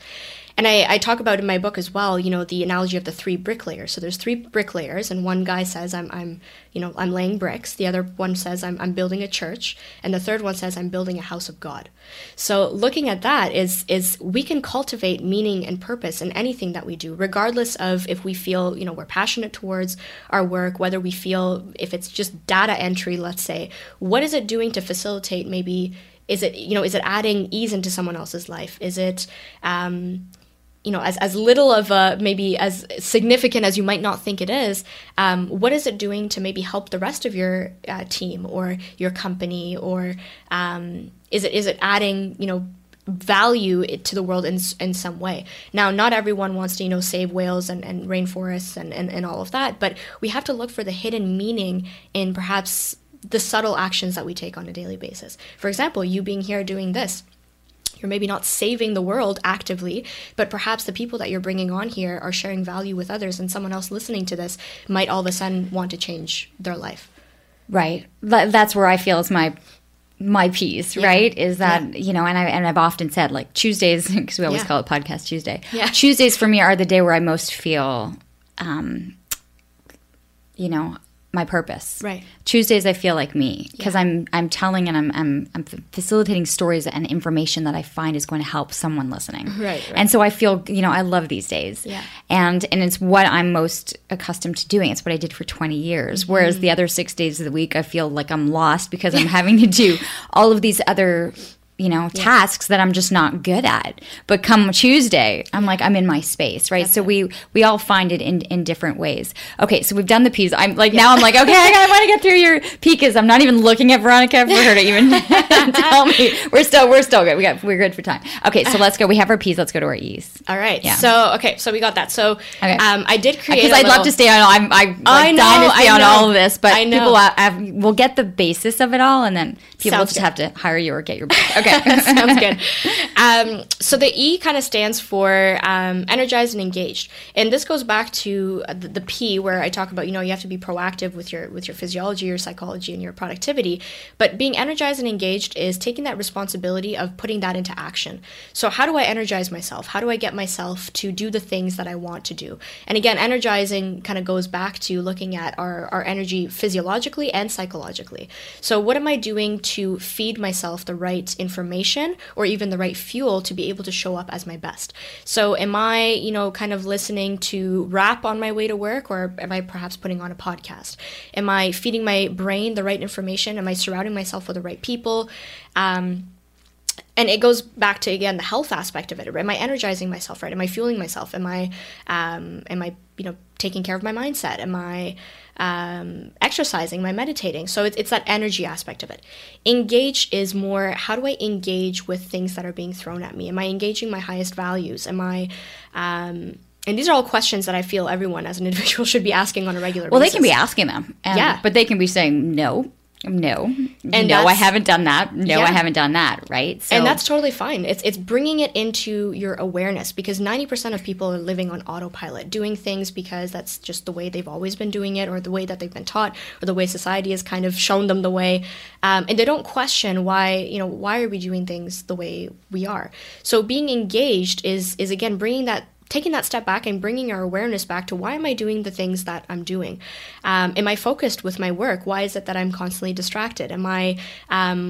And I talk about in my book as well, the analogy of the three bricklayers. So there's three bricklayers, and one guy says, I'm laying bricks. The other one says, I'm building a church. And the third one says, I'm building a house of God. So looking at that is we can cultivate meaning and purpose in anything that we do, regardless of if we feel, we're passionate towards our work, whether we feel, if it's just data entry, let's say, what is it doing to facilitate maybe, is it adding ease into someone else's life? Is it, as little of a, maybe as significant as you might not think it is, what is it doing to maybe help the rest of your team or your company? Or is it adding, value to the world in some way? Now, not everyone wants to, save whales and rainforests and all of that, but we have to look for the hidden meaning in perhaps the subtle actions that we take on a daily basis. For example, you being here doing this, you're maybe not saving the world actively, but perhaps the people that you're bringing on here are sharing value with others, and someone else listening to this might all of a sudden want to change their life. Right. That's where I feel is my piece, yeah. right? Is that, yeah. I've often said, like, Tuesdays, because we always yeah. call it Podcast Tuesday. Yeah. Tuesdays for me are the day where I most feel, my purpose. Right. Tuesdays I feel like me because yeah. I'm telling and I'm facilitating stories and information that I find is going to help someone listening. Right. And so I feel, I love these days. Yeah. And it's what I'm most accustomed to doing. It's what I did for 20 years. Mm-hmm. Whereas the other 6 days of the week I feel like I'm lost because I'm having to do all of these other yeah. tasks that I'm just not good at. But come Tuesday, I'm like, I'm in my space, right? That's so we all find it in different ways. Okay, so we've done the piece. I'm like, yeah. now I'm like, okay, I want to get through your peaks. I'm not even looking at Veronica for her to even tell me. We're still good. We're good for time. Okay, so let's go. We have our P's. Let's go to our E's. All right. Yeah. So, okay, so we got that. So okay. I did create because I'd love to stay on. I know. All of this, but people will get the basis of it all, and then people just have to hire you or get your book. Okay. Okay, sounds good. So the E kind of stands for energized and engaged, and this goes back to the P, where I talk about, you know, you have to be proactive with your physiology, your psychology, and your productivity. But being energized and engaged is taking that responsibility of putting that into action. So how do I energize myself? How do I get myself to do the things that I want to do? And again, energizing kind of goes back to looking at our energy physiologically and psychologically. So what am I doing to feed myself the right information or even the right fuel to be able to show up as my best? So am I, you know, kind of listening to rap on my way to work, or am I perhaps putting on a podcast? Am I feeding my brain the right information? Am I surrounding myself with the right people? And it goes back to, again, the health aspect of it. Am I energizing myself, right? Am I fueling myself? Am I, you know, taking care of my mindset? Am I exercising? Am I meditating? So it's that energy aspect of it. Engage is more, how do I engage with things that are being thrown at me? Am I engaging my highest values? Am I... And these are all questions that I feel everyone as an individual should be asking on a regular basis. Well, they can be asking them. But they can be saying, no, I haven't done that. No, I haven't done that, right? So, and that's totally fine. It's bringing it into your awareness, because 90% of people are living on autopilot, doing things because that's just the way they've always been doing it, or the way that they've been taught, or the way society has kind of shown them the way. And they don't question why are we doing things the way we are. So being engaged is again, bringing that, taking that step back and bringing our awareness back to, why am I doing the things that I'm doing? Am I focused with my work? Why is it that I'm constantly distracted? Am I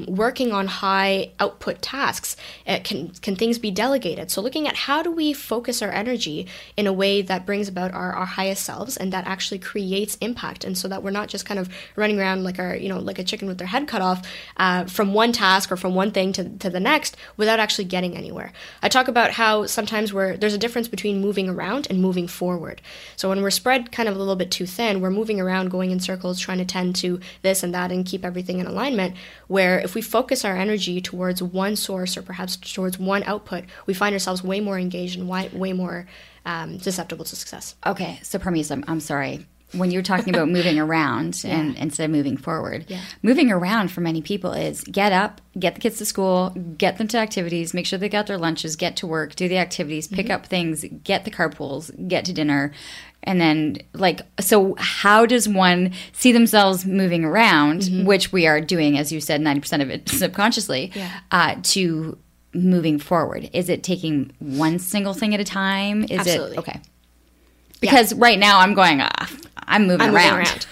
working on high output tasks? Can things be delegated? So looking at, how do we focus our energy in a way that brings about our highest selves, and that actually creates impact, and so that we're not just kind of running around like a chicken with their head cut off from one task or from one thing to the next without actually getting anywhere. I talk about how sometimes there's a difference between moving around and moving forward. So when we're spread kind of a little bit too thin, we're moving around, going in circles, trying to tend to this and that and keep everything in alignment, where if we focus our energy towards one source or perhaps towards one output, we find ourselves way more engaged and way more susceptible to success. Okay, so Parmees, I'm sorry. When you're talking about moving around and instead of moving forward, moving around for many people is get up, get the kids to school, get them to activities, make sure they got their lunches, get to work, do the activities, pick up things, get the carpools, get to dinner. And then, so how does one see themselves moving around, which we are doing, as you said, 90% of it subconsciously, to moving forward? Is it taking one single thing at a time? Absolutely. Okay. Because right now I'm going off. I'm moving around.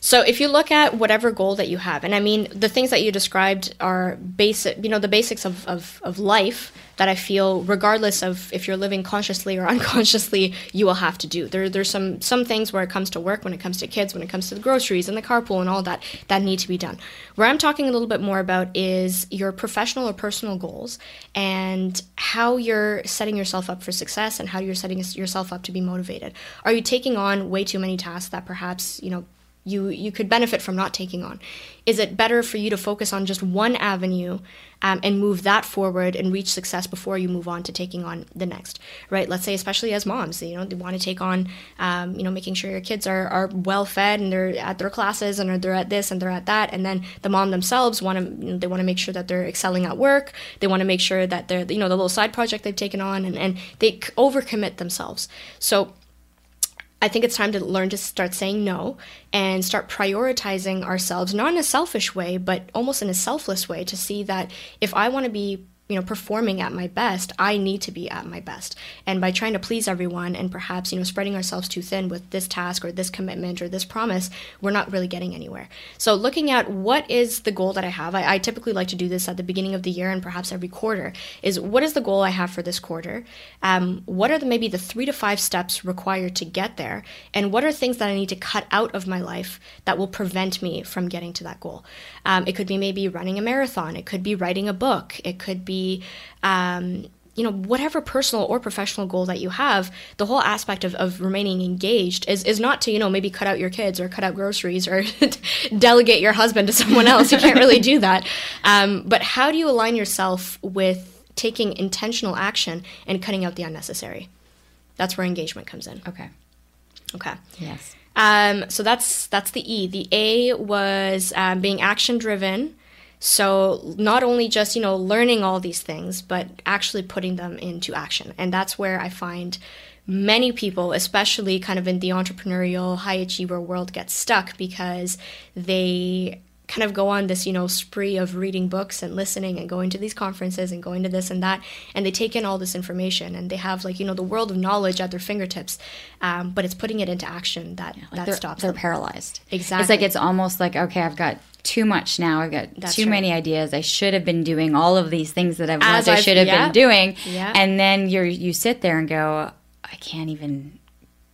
So if you look at whatever goal that you have, and I mean, the things that you described are basic, the basics of life that I feel, regardless of if you're living consciously or unconsciously, you will have to do. There's some things where it comes to work, when it comes to kids, when it comes to the groceries and the carpool and all that need to be done. Where I'm talking a little bit more about is your professional or personal goals, and how you're setting yourself up for success, and how you're setting yourself up to be motivated. Are you taking on way too many tasks that perhaps, you could benefit from not taking on? Is it better for you to focus on just one avenue and move that forward and reach success before you move on to taking on the next, right? Let's say, especially as moms, they want to take on, making sure your kids are well fed, and they're at their classes, and they're at this and they're at that. And then the mom themselves want to make sure that they're excelling at work. They want to make sure that they're, the little side project they've taken on, and they overcommit themselves. So I think it's time to learn to start saying no and start prioritizing ourselves, not in a selfish way, but almost in a selfless way, to see that if I want to be, performing at my best, I need to be at my best. And by trying to please everyone and perhaps, spreading ourselves too thin with this task or this commitment or this promise, we're not really getting anywhere. So looking at what is the goal that I have, I typically like to do this at the beginning of the year and perhaps every quarter, is what is the goal I have for this quarter? What are maybe the 3 to 5 steps required to get there? And what are things that I need to cut out of my life that will prevent me from getting to that goal? It could be maybe running a marathon. It could be writing a book. It could be whatever personal or professional goal that you have. The whole aspect of remaining engaged is not to, maybe cut out your kids or cut out groceries or delegate your husband to someone else. You can't really do that. But how do you align yourself with taking intentional action and cutting out the unnecessary? That's where engagement comes in. Okay. Yes. So that's the E. The A was being action driven. So not only just, learning all these things, but actually putting them into action. And that's where I find many people, especially kind of in the entrepreneurial high achiever world, get stuck because they kind of go on this, spree of reading books and listening and going to these conferences and going to this and that. And they take in all this information and they have the world of knowledge at their fingertips. But it's putting it into action that stops them. They're paralyzed. Exactly. It's almost like, okay, I've got too much now. I've got many ideas. I should have been doing all of these things that I've learned I should have been doing. Yeah. And then you sit there and go, I can't even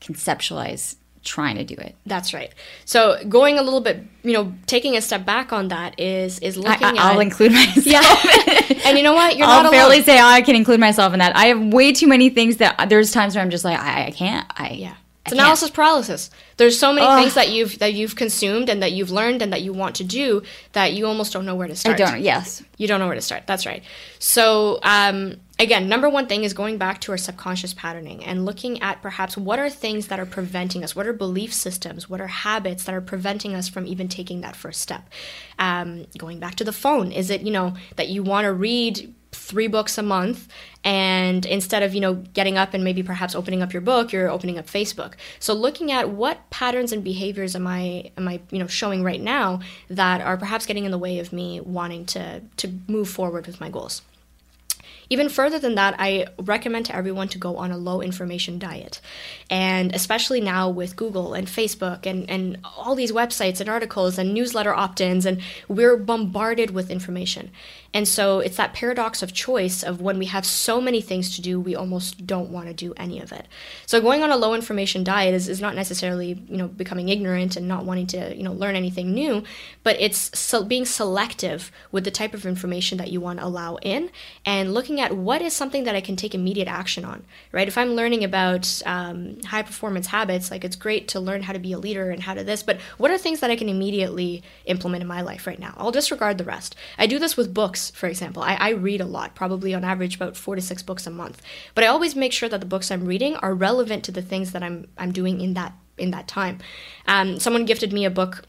conceptualize trying to do it. That's right. So going a little bit, taking a step back on that is looking at... I'll include myself. Yeah. And you know what? I'll barely say I can include myself in that. I have way too many things that there's times where I'm just like, I can't. It's analysis paralysis. There's so many things that you've consumed and that you've learned and that you want to do that you almost don't know where to start. You don't know where to start. That's right. So, again, number one thing is going back to our subconscious patterning and looking at perhaps what are things that are preventing us, what are belief systems, what are habits that are preventing us from even taking that first step. Going back to the phone, is it, that you want to read 3 books a month and instead of, getting up and maybe perhaps opening up your book, you're opening up Facebook. So looking at what patterns and behaviors am I showing right now that are perhaps getting in the way of me wanting to move forward with my goals. Even further than that, I recommend to everyone to go on a low information diet. And especially now with Google and Facebook and all these websites and articles and newsletter opt-ins, and we're bombarded with information. And so it's that paradox of choice of when we have so many things to do, we almost don't want to do any of it. So going on a low information diet is not necessarily, becoming ignorant and not wanting to, learn anything new, but it's being selective with the type of information that you want to allow in and looking at what is something that I can take immediate action on, right? If I'm learning about high performance habits, it's great to learn how to be a leader and how to this, but what are things that I can immediately implement in my life right now? I'll disregard the rest. I do this with books. For example, I read a lot, probably on average about 4 to 6 books a month. But I always make sure that the books I'm reading are relevant to the things that I'm doing in that time. Someone gifted me a book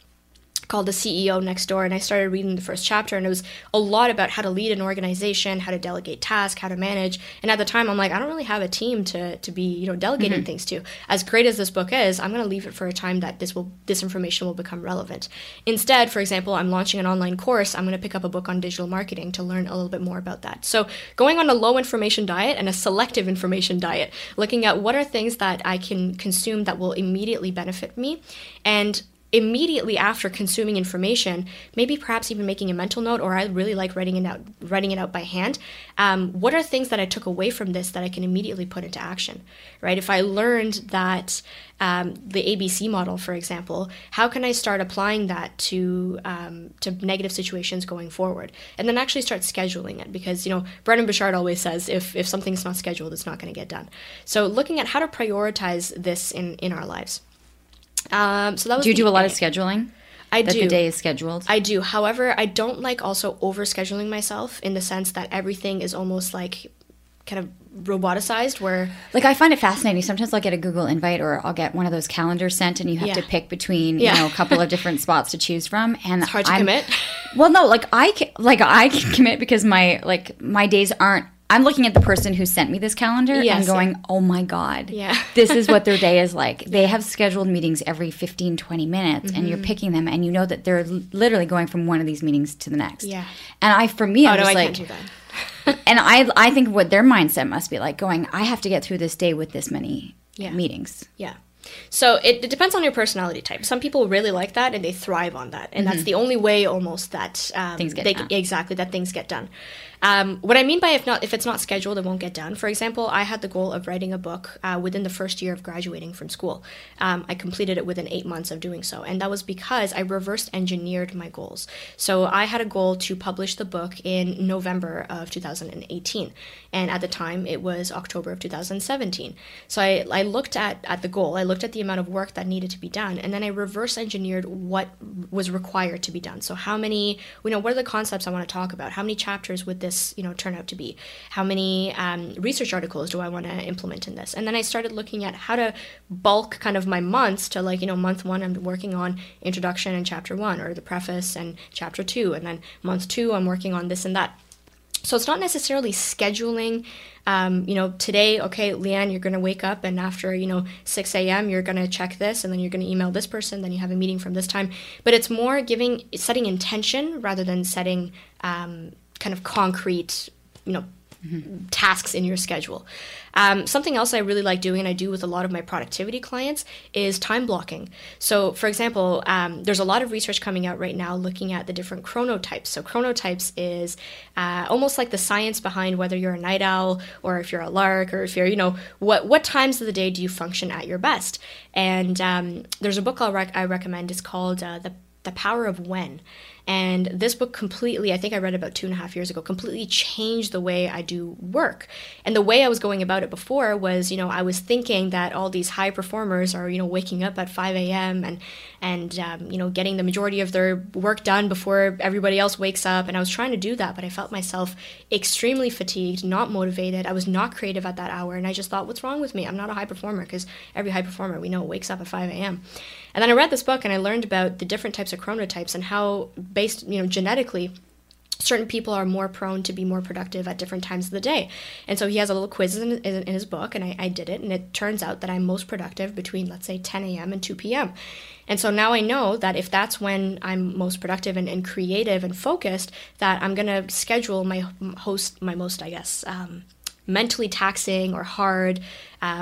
called The CEO Next Door, and I started reading the first chapter, and it was a lot about how to lead an organization, how to delegate tasks, how to manage. And at the time, I'm like, I don't really have a team to be, delegating mm-hmm. things to. As great as this book is, I'm going to leave it for a time that this information will become relevant. Instead, for example, I'm launching an online course. I'm going to pick up a book on digital marketing to learn a little bit more about that. So going on a low information diet and a selective information diet, looking at what are things that I can consume that will immediately benefit me, and immediately after consuming information, maybe perhaps even making a mental note, or I really like writing it out by hand. What are things that I took away from this that I can immediately put into action, right? If I learned that the ABC model, for example, how can I start applying that to negative situations going forward, and then actually start scheduling it? Because Brendan Burchard always says if something's not scheduled, it's not going to get done. So looking at how to prioritize this in our lives. So that was. Do you do a lot of scheduling? I do. That the day is scheduled? I do. However, I don't like also over-scheduling myself in the sense that everything is almost like kind of roboticized where... I find it fascinating. Sometimes I'll get a Google invite or I'll get one of those calendars sent and you have to pick between, a couple of different spots to choose from. And it's hard to commit? Well, no, I can commit because my days aren't... I'm looking at the person who sent me this calendar and going, oh, my God, this is what their day is like. They have scheduled meetings every 15, 20 minutes, mm-hmm. and you're picking them, and that they're literally going from one of these meetings to the next. Yeah. And I can't do that. And I think what their mindset must be like going, I have to get through this day with this many meetings. Yeah. So it depends on your personality type. Some people really like that and they thrive on that. And mm-hmm. that's the only way almost that things get done. What I mean by if it's not scheduled, it won't get done. For example, I had the goal of writing a book within the first year of graduating from school. I completed it within 8 months of doing so. And that was because I reverse engineered my goals. So I had a goal to publish the book in November of 2018. And at the time, it was October of 2017. So I looked at the goal. I looked at the amount of work that needed to be done. And then I reverse engineered what was required to be done. So how many, what are the concepts I want to talk about? How many chapters would this this, you know, turn out to be? How many research articles do I want to implement in this? And then I started looking at how to bulk kind of my months to, like, you know, month one, I'm working on introduction and chapter one, or the preface and chapter two. And then month two, I'm working on this and that. So it's not necessarily scheduling, you know, today, okay, Leanne, you're going to wake up and after, you know, 6 a.m., you're going to check this and then you're going to email this person, then you have a meeting from this time. But it's more giving, setting intention rather than setting kind of concrete, you know, mm-hmm. tasks in your schedule. Something else I really like doing, and I do with a lot of my productivity clients, is time blocking. So, for example, there's a lot of research coming out right now looking at the different chronotypes. So chronotypes is almost like the science behind whether you're a night owl or if you're a lark or if you're, you know, what times of the day do you function at your best? And there's a book I recommend. It's called The Power of When. And this book completely, I think I read about 2.5 years ago, completely changed the way I do work. And the way I was going about it before was, you know, I was thinking that all these high performers are, you know, waking up at 5 a.m. and you know, getting the majority of their work done before everybody else wakes up. And I was trying to do that, but I felt myself extremely fatigued, not motivated. I was not creative at that hour. And I just thought, what's wrong with me? I'm not a high performer, because every high performer we know wakes up at 5 a.m. And then I read this book and I learned about the different types of chronotypes and how, based, you know, genetically, certain people are more prone to be more productive at different times of the day. And so he has a little quiz in his book, and I did it, and it turns out that I'm most productive between, let's say, 10 a.m. and 2 p.m. And so now I know that if that's when I'm most productive and creative and focused, that I'm going to schedule my most mentally taxing or hard,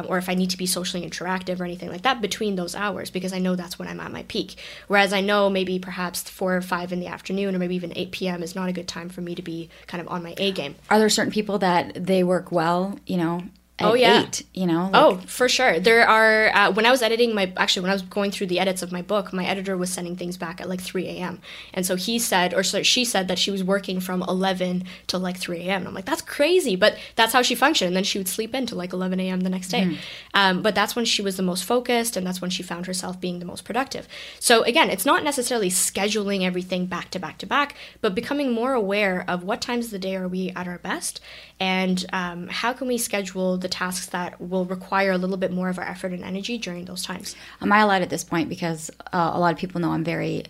or if I need to be socially interactive or anything like that, between those hours, because I know that's when I'm at my peak. Whereas I know maybe perhaps 4 or 5 in the afternoon, or maybe even 8 p.m. is not a good time for me to be kind of on my A game. Are there certain people that they work well, you know? Oh, yeah. 8, you know? Like. Oh, for sure. There are, when I was going through the edits of my book, my editor was sending things back at like 3 a.m. And so she said that she was working from 11 to like 3 a.m. And I'm like, that's crazy, but that's how she functioned. And then she would sleep in to like 11 a.m. the next day. Mm. But that's when she was the most focused, and that's when she found herself being the most productive. So again, it's not necessarily scheduling everything back to back to back, but becoming more aware of what times of the day are we at our best, and how can we schedule the tasks that will require a little bit more of our effort and energy during those times. Am I allowed at this point, because a lot of people know I'm very,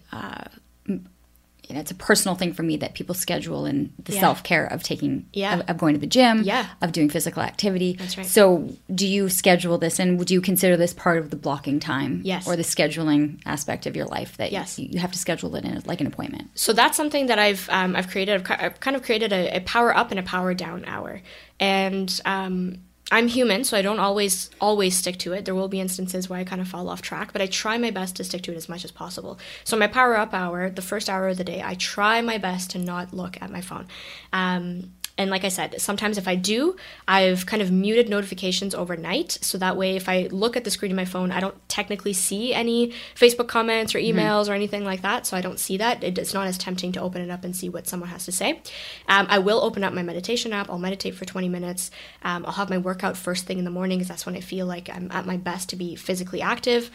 you know, it's a personal thing for me that people schedule in the self-care of taking, of going to the gym, of doing physical activity. That's right. So do you schedule this, and would you consider this part of the blocking time? Yes. Or the scheduling aspect of your life that you have to schedule it in, like an appointment? So that's something that I've created. I've kind of created a power up and a power down hour. And I'm human, so I don't always stick to it. There will be instances where I kind of fall off track, but I try my best to stick to it as much as possible. So my power up hour, the first hour of the day, I try my best to not look at my phone. And like I said, sometimes if I do, I've kind of muted notifications overnight. So that way, if I look at the screen of my phone, I don't technically see any Facebook comments or emails or anything like that. So I don't see that. It's not as tempting to open it up and see what someone has to say. I will open up my meditation app. I'll meditate for 20 minutes. I'll have my workout first thing in the morning, because that's when I feel like I'm at my best to be physically active.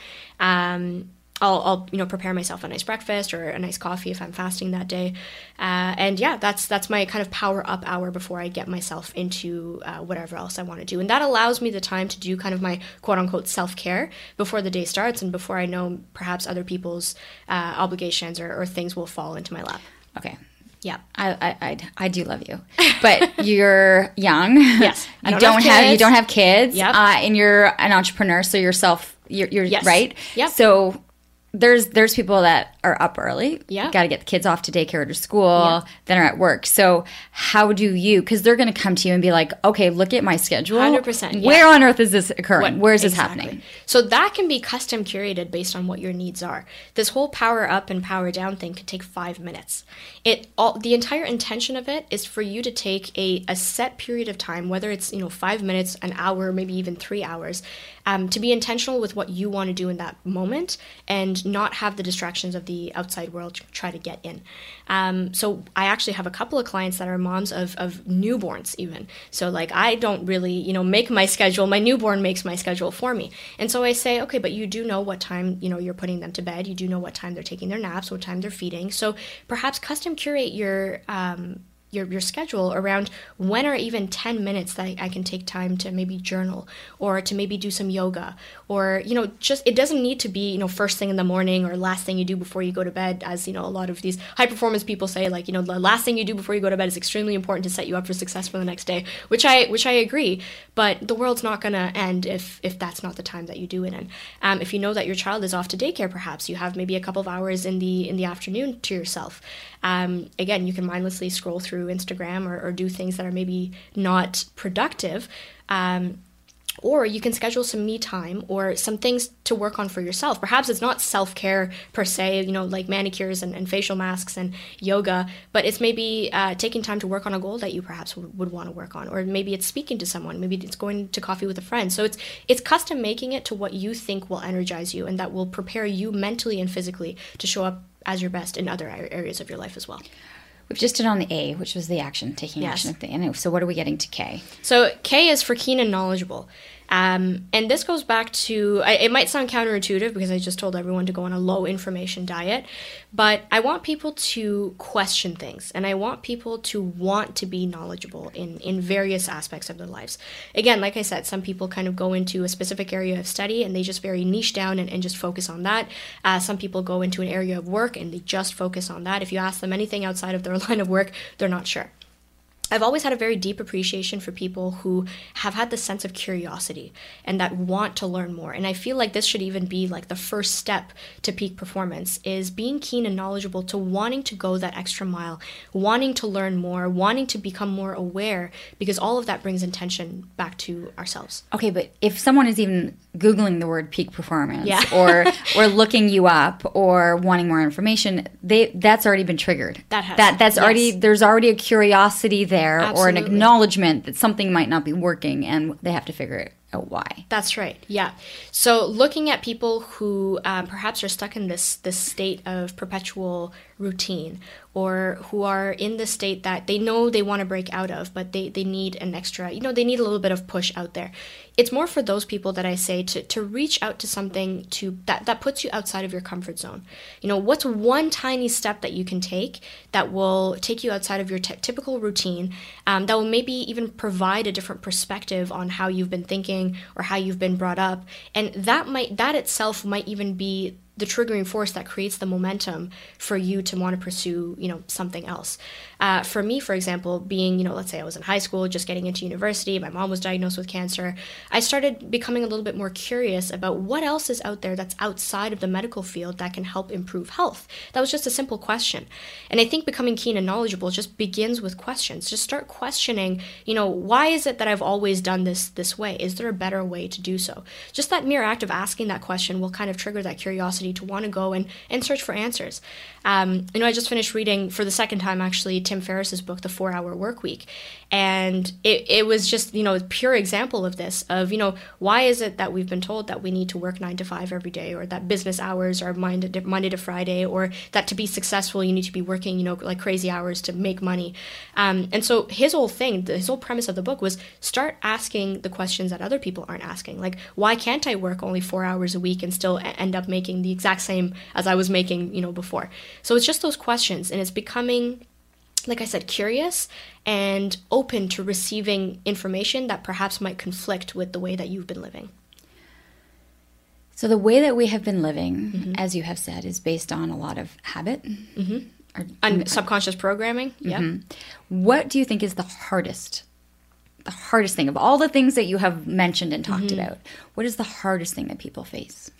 I'll you know, prepare myself a nice breakfast or a nice coffee if I'm fasting that day, that's my kind of power up hour before I get myself into whatever else I want to do, and that allows me the time to do kind of my quote unquote self care before the day starts, and before I know perhaps other people's obligations or things will fall into my lap. Okay. Yeah, I do love you, but you're young. Yes, you don't have kids. Yep. And you're an entrepreneur, so you're right. Yep. So there's people that are up early. Yeah, got to get the kids off to daycare or to school, then are at work. So how do you? Because they're going to come to you and be like, okay, look at my schedule. 100%. Where on earth is this occurring? Where is this happening? So that can be custom curated based on what your needs are. This whole power up and power down thing could take 5 minutes. The entire intention of it is for you to take a set period of time, whether it's, you know, 5 minutes, an hour, maybe even 3 hours, to be intentional with what you want to do in that moment and not have the distractions of the outside world try to get in. So I actually have a couple of clients that are moms of newborns even. So like, I don't really, you know, make my schedule. My newborn makes my schedule for me. And so I say, okay, but you do know what time, you know, you're putting them to bed. You do know what time they're taking their naps, what time they're feeding. So perhaps custom curate your your schedule around when are even 10 minutes that I can take time to maybe journal or to maybe do some yoga, or, you know, just, it doesn't need to be, you know, first thing in the morning or last thing you do before you go to bed, as, you know, a lot of these high performance people say, like, you know, the last thing you do before you go to bed is extremely important to set you up for success for the next day, which I agree, but the world's not going to end if that's not the time that you do it in. If you know that your child is off to daycare, perhaps you have maybe a couple of hours in the afternoon to yourself. Again, you can mindlessly scroll through Instagram or do things that are maybe not productive, or you can schedule some me time or some things to work on for yourself. Perhaps it's not self-care per se, you know, like manicures and facial masks and yoga, but it's maybe taking time to work on a goal that you perhaps would want to work on, or maybe it's speaking to someone, maybe it's going to coffee with a friend. So it's custom making it to what you think will energize you and that will prepare you mentally and physically to show up as your best in other areas of your life as well. We've just did on the A, which was the action, taking action. And so what are we getting to K? So K is for keen and knowledgeable. And this goes back to, it might sound counterintuitive because I just told everyone to go on a low information diet, but I want people to question things and I want people to want to be knowledgeable in various aspects of their lives. Again, like I said, some people kind of go into a specific area of study and they just very niche down and just focus on that. Some people go into an area of work and they just focus on that. If you ask them anything outside of their line of work, they're not sure. I've always had a very deep appreciation for people who have had this sense of curiosity and that want to learn more. And I feel like this should even be like the first step to peak performance, is being keen and knowledgeable to wanting to go that extra mile, wanting to learn more, wanting to become more aware, because all of that brings intention back to ourselves. Okay, but if someone is even Googling the word peak performance or looking you up or wanting more information, that's already been triggered. That's already there's already a curiosity there. Absolutely. Or an acknowledgement that something might not be working and they have to figure it out why. That's right. Yeah. So looking at people who perhaps are stuck in this state of perpetual routine, or who are in the state that they know they want to break out of, but they need an extra, you know, they need a little bit of push out there. It's more for those people that I say to reach out to something that puts you outside of your comfort zone. You know, what's one tiny step that you can take that will take you outside of your typical routine, that will maybe even provide a different perspective on how you've been thinking or how you've been brought up. And that itself might even be the triggering force that creates the momentum for you to want to pursue, you know, something else. For me, for example, being, you know, let's say I was in high school, just getting into university, my mom was diagnosed with cancer. I started becoming a little bit more curious about what else is out there that's outside of the medical field that can help improve health. That was just a simple question. And I think becoming keen and knowledgeable just begins with questions. Just start questioning, you know, why is it that I've always done this way? Is there a better way to do so? Just that mere act of asking that question will kind of trigger that curiosity to want to go and search for answers. You know, I just finished reading for the second time, actually, Tim Ferriss's book, The 4-Hour Work Week. And it was just, you know, a pure example of this, of, you know, why is it that we've been told that we need to work 9 to 5 every day, or that business hours are Monday to Friday, or that to be successful, you need to be working, you know, like crazy hours to make money. And so his whole premise of the book was start asking the questions that other people aren't asking. Like, why can't I work only 4 hours a week and still end up making the exact same as I was making, you know, before? So it's just those questions, and it's becoming, like I said, curious and open to receiving information that perhaps might conflict with the way that you've been living. So the way that we have been living, mm-hmm. as you have said, is based on a lot of habit. Mm-hmm. or subconscious programming. Mm-hmm. Yeah. What do you think is the hardest thing of all the things that you have mentioned and talked mm-hmm. about? What is the hardest thing that people face?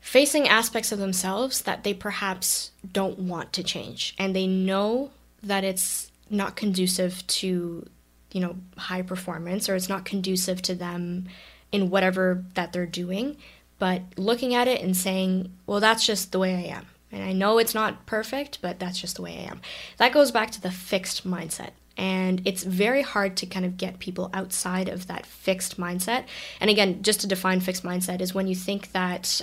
Facing aspects of themselves that they perhaps don't want to change, and they know that it's not conducive to, you know, high performance, or it's not conducive to them in whatever that they're doing, but looking at it and saying, well, that's just the way I am. And I know it's not perfect, but that's just the way I am. That goes back to the fixed mindset. And it's very hard to kind of get people outside of that fixed mindset. And again, just to define fixed mindset is when you think that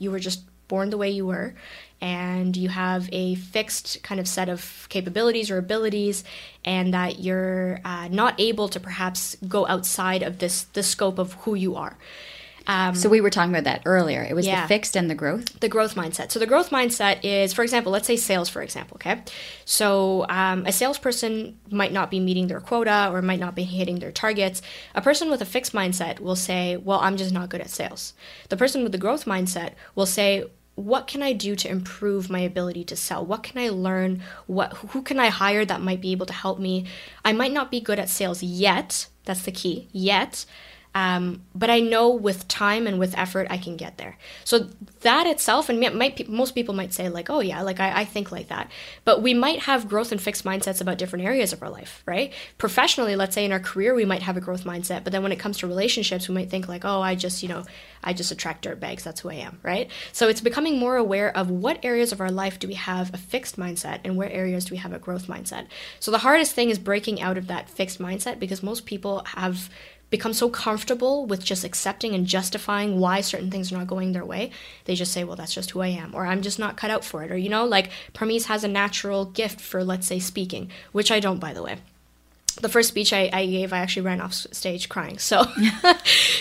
you were just born the way you were, and you have a fixed kind of set of capabilities or abilities, and that you're not able to perhaps go outside of the scope of who you are. So we were talking about that earlier. It was the fixed and the growth? The growth mindset. So the growth mindset is, for example, let's say sales, for example, okay? So a salesperson might not be meeting their quota or might not be hitting their targets. A person with a fixed mindset will say, well, I'm just not good at sales. The person with the growth mindset will say, what can I do to improve my ability to sell? What can I learn? Who can I hire that might be able to help me? I might not be good at sales yet. That's the key, yet. But I know with time and with effort, I can get there. So that itself, and most people might say like, oh yeah, like I think like that. But we might have growth and fixed mindsets about different areas of our life, right? Professionally, let's say in our career, we might have a growth mindset. But then when it comes to relationships, we might think like, oh, I just attract dirtbags. That's who I am, right? So it's becoming more aware of what areas of our life do we have a fixed mindset and where areas do we have a growth mindset. So the hardest thing is breaking out of that fixed mindset because most people have become so comfortable with just accepting and justifying why certain things are not going their way. They just say, well, that's just who I am, or I'm just not cut out for it. Or, like Parmees has a natural gift for, let's say, speaking, which I don't, by the way. The first speech I gave, I actually ran off stage crying. So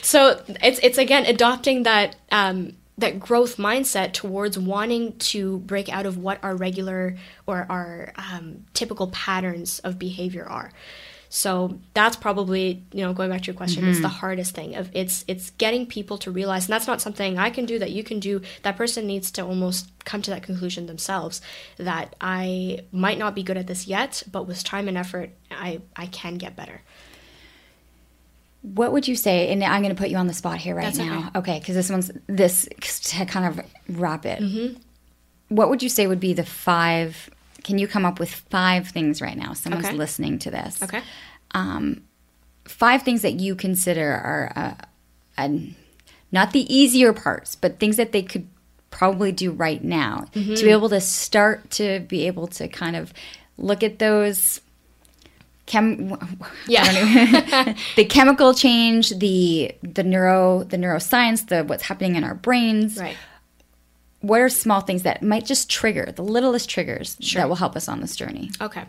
so it's again, adopting that that growth mindset towards wanting to break out of what our regular or our typical patterns of behavior are. So that's probably, going back to your question, it's the hardest thing. It's getting people to realize, and that's not something I can do, that you can do. That person needs to almost come to that conclusion themselves, that I might not be good at this yet, but with time and effort, I can get better. What would you say, and I'm going to put you on the spot here right now. Okay, because this to kind of wrap it. Mm-hmm. What would you say would be the five... Can you come up with five things right now? Someone's listening to this. Okay. Five things that you consider are not the easier parts, but things that they could probably do right now to be able to start to be able to kind of look at those the chemical change, the neuroscience, what's happening in our brains. Right. What are small things that might just trigger, the littlest triggers that will help us on this journey? Okay.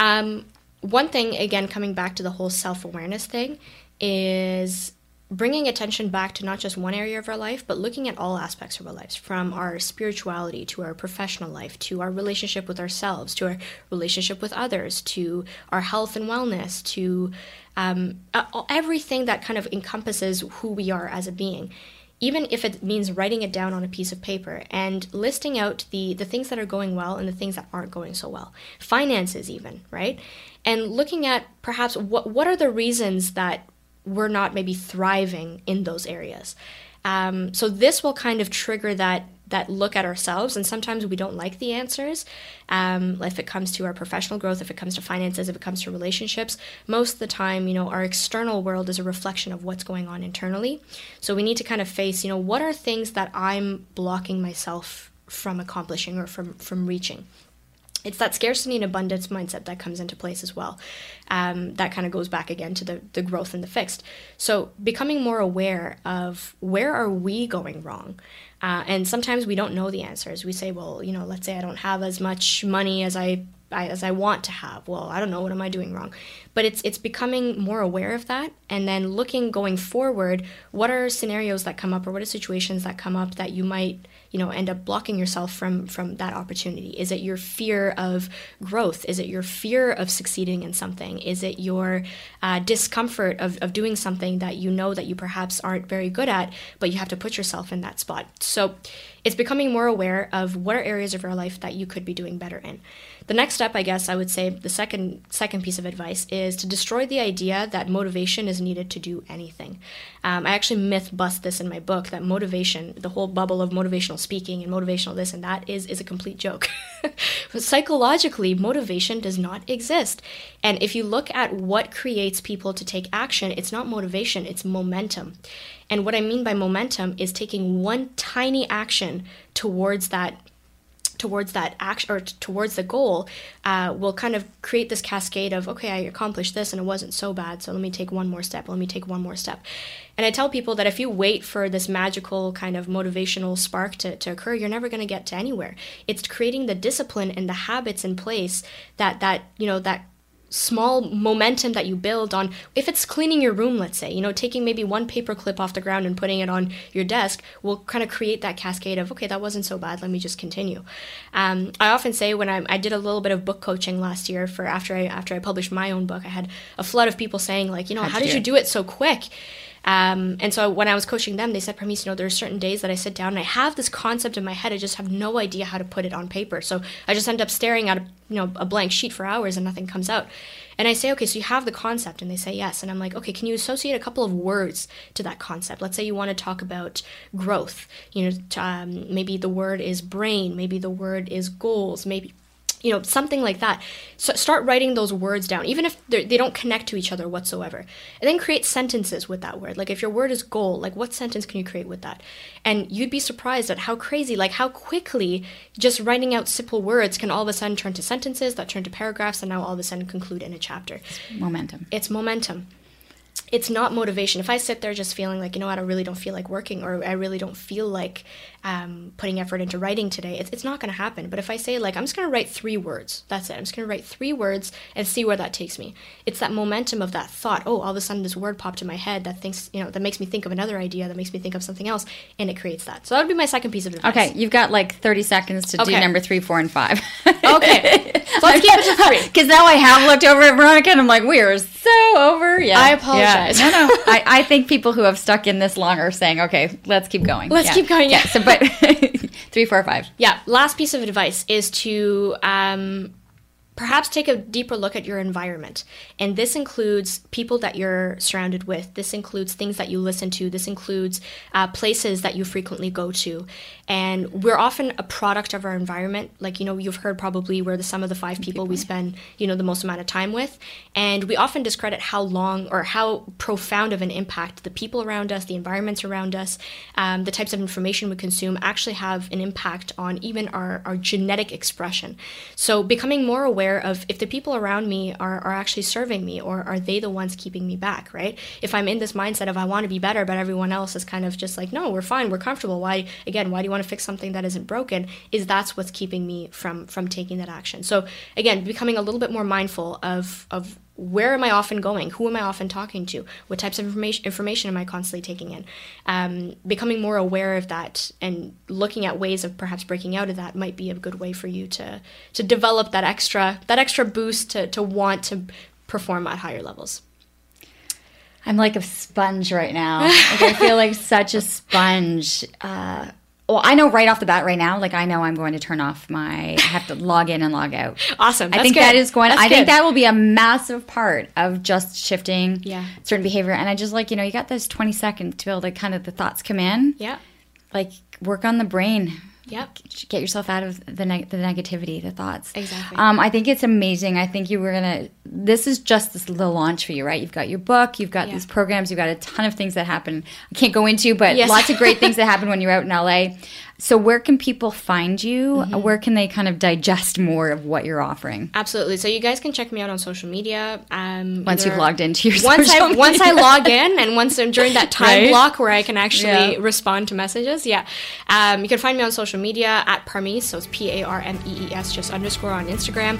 One thing, again, coming back to the whole self-awareness thing, is bringing attention back to not just one area of our life, but looking at all aspects of our lives, from our spirituality to our professional life, to our relationship with ourselves, to our relationship with others, to our health and wellness, to everything that kind of encompasses who we are as a being. Even if it means writing it down on a piece of paper and listing out the things that are going well and the things that aren't going so well. Finances even, right? And looking at perhaps what are the reasons that we're not maybe thriving in those areas. So this will kind of trigger that look at ourselves, and sometimes we don't like the answers. If it comes to our professional growth, if it comes to finances, if it comes to relationships, most of the time, our external world is a reflection of what's going on internally. So we need to kind of face, what are things that I'm blocking myself from accomplishing or from reaching? It's that scarcity and abundance mindset that comes into place as well. That kind of goes back again to the growth and the fixed. So becoming more aware of where are we going wrong? And sometimes we don't know the answers. We say, well, let's say I don't have as much money as I want to have. Well, I don't know, what am I doing wrong? But it's becoming more aware of that, and then looking going forward, what are scenarios that come up, or what are situations that come up that you might end up blocking yourself from that opportunity? Is it your fear of growth? Is it your fear of succeeding in something? Is it your discomfort of doing something that that you perhaps aren't very good at, but you have to put yourself in that spot? So it's becoming more aware of what are areas of your life that you could be doing better in. The next step, I guess, I would say the second piece of advice is to destroy the idea that motivation is needed to do anything. I actually myth bust this in my book, that motivation, the whole bubble of motivational speaking and motivational this and that is a complete joke. Psychologically, motivation does not exist. And if you look at what creates people to take action, it's not motivation, it's momentum. And what I mean by momentum is taking one tiny action towards that action or towards the goal will kind of create this cascade of, okay, I accomplished this and it wasn't so bad, so let me take one more step, And I tell people that if you wait for this magical kind of motivational spark to occur, you're never going to get to anywhere. It's creating the discipline and the habits in place that small momentum that you build on, if it's cleaning your room, let's say, taking maybe one paper clip off the ground and putting it on your desk will kind of create that cascade of, okay, that wasn't so bad, let me just continue. I often say when I did a little bit of book coaching last year for after I published my own book, I had a flood of people saying like, how did you do it so quick? And so when I was coaching them, they said, Parmees, there are certain days that I sit down and I have this concept in my head. I just have no idea how to put it on paper. So I just end up staring at a blank sheet for hours and nothing comes out. And I say, okay, so you have the concept, and they say yes. And I'm like, okay, can you associate a couple of words to that concept? Let's say you want to talk about growth. Maybe the word is brain. Maybe the word is goals. Maybe something like that. So start writing those words down, even if they don't connect to each other whatsoever. And then create sentences with that word. Like if your word is goal, like what sentence can you create with that? And you'd be surprised at how crazy, like how quickly just writing out simple words can all of a sudden turn to sentences that turn to paragraphs and now all of a sudden conclude in a chapter. It's momentum. It's not motivation. If I sit there just feeling like, I really don't feel like working, or I really don't feel like putting effort into writing today, it's not going to happen. But if I say like, I'm just going to write 3 words, that's it. I'm just going to write 3 words and see where that takes me. It's that momentum of that thought. Oh, all of a sudden this word popped in my head that thinks, that makes me think of another idea, that makes me think of something else, and it creates that. So that would be my second piece of advice. Okay, you've got like 30 seconds to do number 3, 4, and 5. Okay, so let's keep it to 3. Because now I have looked over at Veronica and I'm like, we are so over. Yeah, I apologize. Yeah. No, I think people who have stuck in this long are saying, okay, let's keep going. Let's keep going. So, but 3, 4, 5. Yeah. Last piece of advice is to perhaps take a deeper look at your environment. And this includes people that you're surrounded with. This includes things that you listen to. This includes places that you frequently go to. And we're often a product of our environment. Like, you've heard probably we're the sum of the 5 people we spend, the most amount of time with. And we often discredit how long or how profound of an impact the people around us, the environments around us, the types of information we consume actually have an impact on even our genetic expression. So becoming more aware of if the people around me are actually serving me, or are they the ones keeping me back, right? If I'm in this mindset of I want to be better, but everyone else is kind of just like, no, we're fine, we're comfortable. Why do you want to fix something that isn't broken? That's what's keeping me from taking that action. So again, becoming a little bit more mindful of where am I often going? Who am I often talking to? What types of information am I constantly taking in? Becoming more aware of that and looking at ways of perhaps breaking out of that might be a good way for you to develop that extra boost to want to perform at higher levels. I'm like a sponge right now. Like I feel like such a sponge. Well, I know right off the bat right now, like I know I'm going to turn off I have to log in and log out. Awesome. That's good. I think that will be a massive part of just shifting certain behavior. And I just like, you got those 20 seconds to be able to kind of the thoughts come in. Yeah. Like work on the brain. Yep. Get yourself out of the negativity, the thoughts. Exactly. I think it's amazing. I think you were going to – this is just the launch for you, right? You've got your book. You've got these programs. You've got a ton of things that happen. I can't go into, but lots of great things that happen when you're out in L.A. So where can people find you? Mm-hmm. Where can they kind of digest more of what you're offering? Absolutely. So you guys can check me out on social media. Once you've logged into your social media. Once I log in and once I'm during that time block where I can actually respond to messages. Yeah. You can find me on social media at Parmees. So it's Parmees, just _ on Instagram.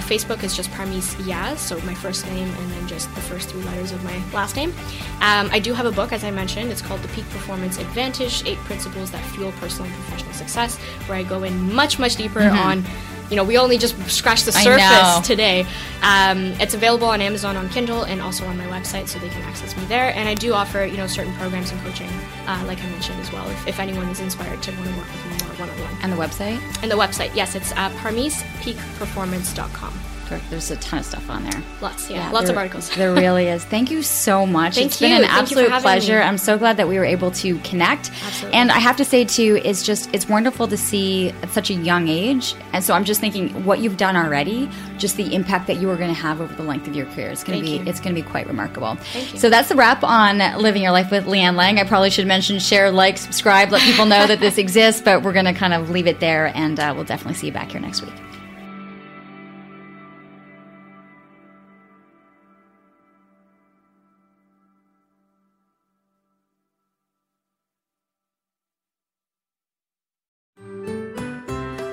Facebook is just Parmees Yaz. So my first name and then just the first 3 letters of my last name. I do have a book, as I mentioned. It's called The Peak Performance Advantage, 8 Principles That Fuel Personal Professional Success, where I go in much deeper on we only just scratched the surface today. It's available on Amazon, on Kindle, and also on my website, so they can access me there. And I do offer certain programs and coaching, like I mentioned as well, if anyone is inspired to want to work with me more one-on-one. And the website? And the website, yes, it's Parmees Peak Performance.com. There's a ton of stuff on there. Lots of articles. There really is. Thank you so much. It's been an absolute pleasure. I'm so glad that we were able to connect. Absolutely. And I have to say too, it's wonderful to see at such a young age. And so I'm just thinking what you've done already, just the impact that you are going to have over the length of your career. It's going to be quite remarkable. Thank you. So that's the wrap on Living Your Life with Leanne Lang. I probably should mention share, like, subscribe, let people know that this exists, but we're going to kind of leave it there, and we'll definitely see you back here next week.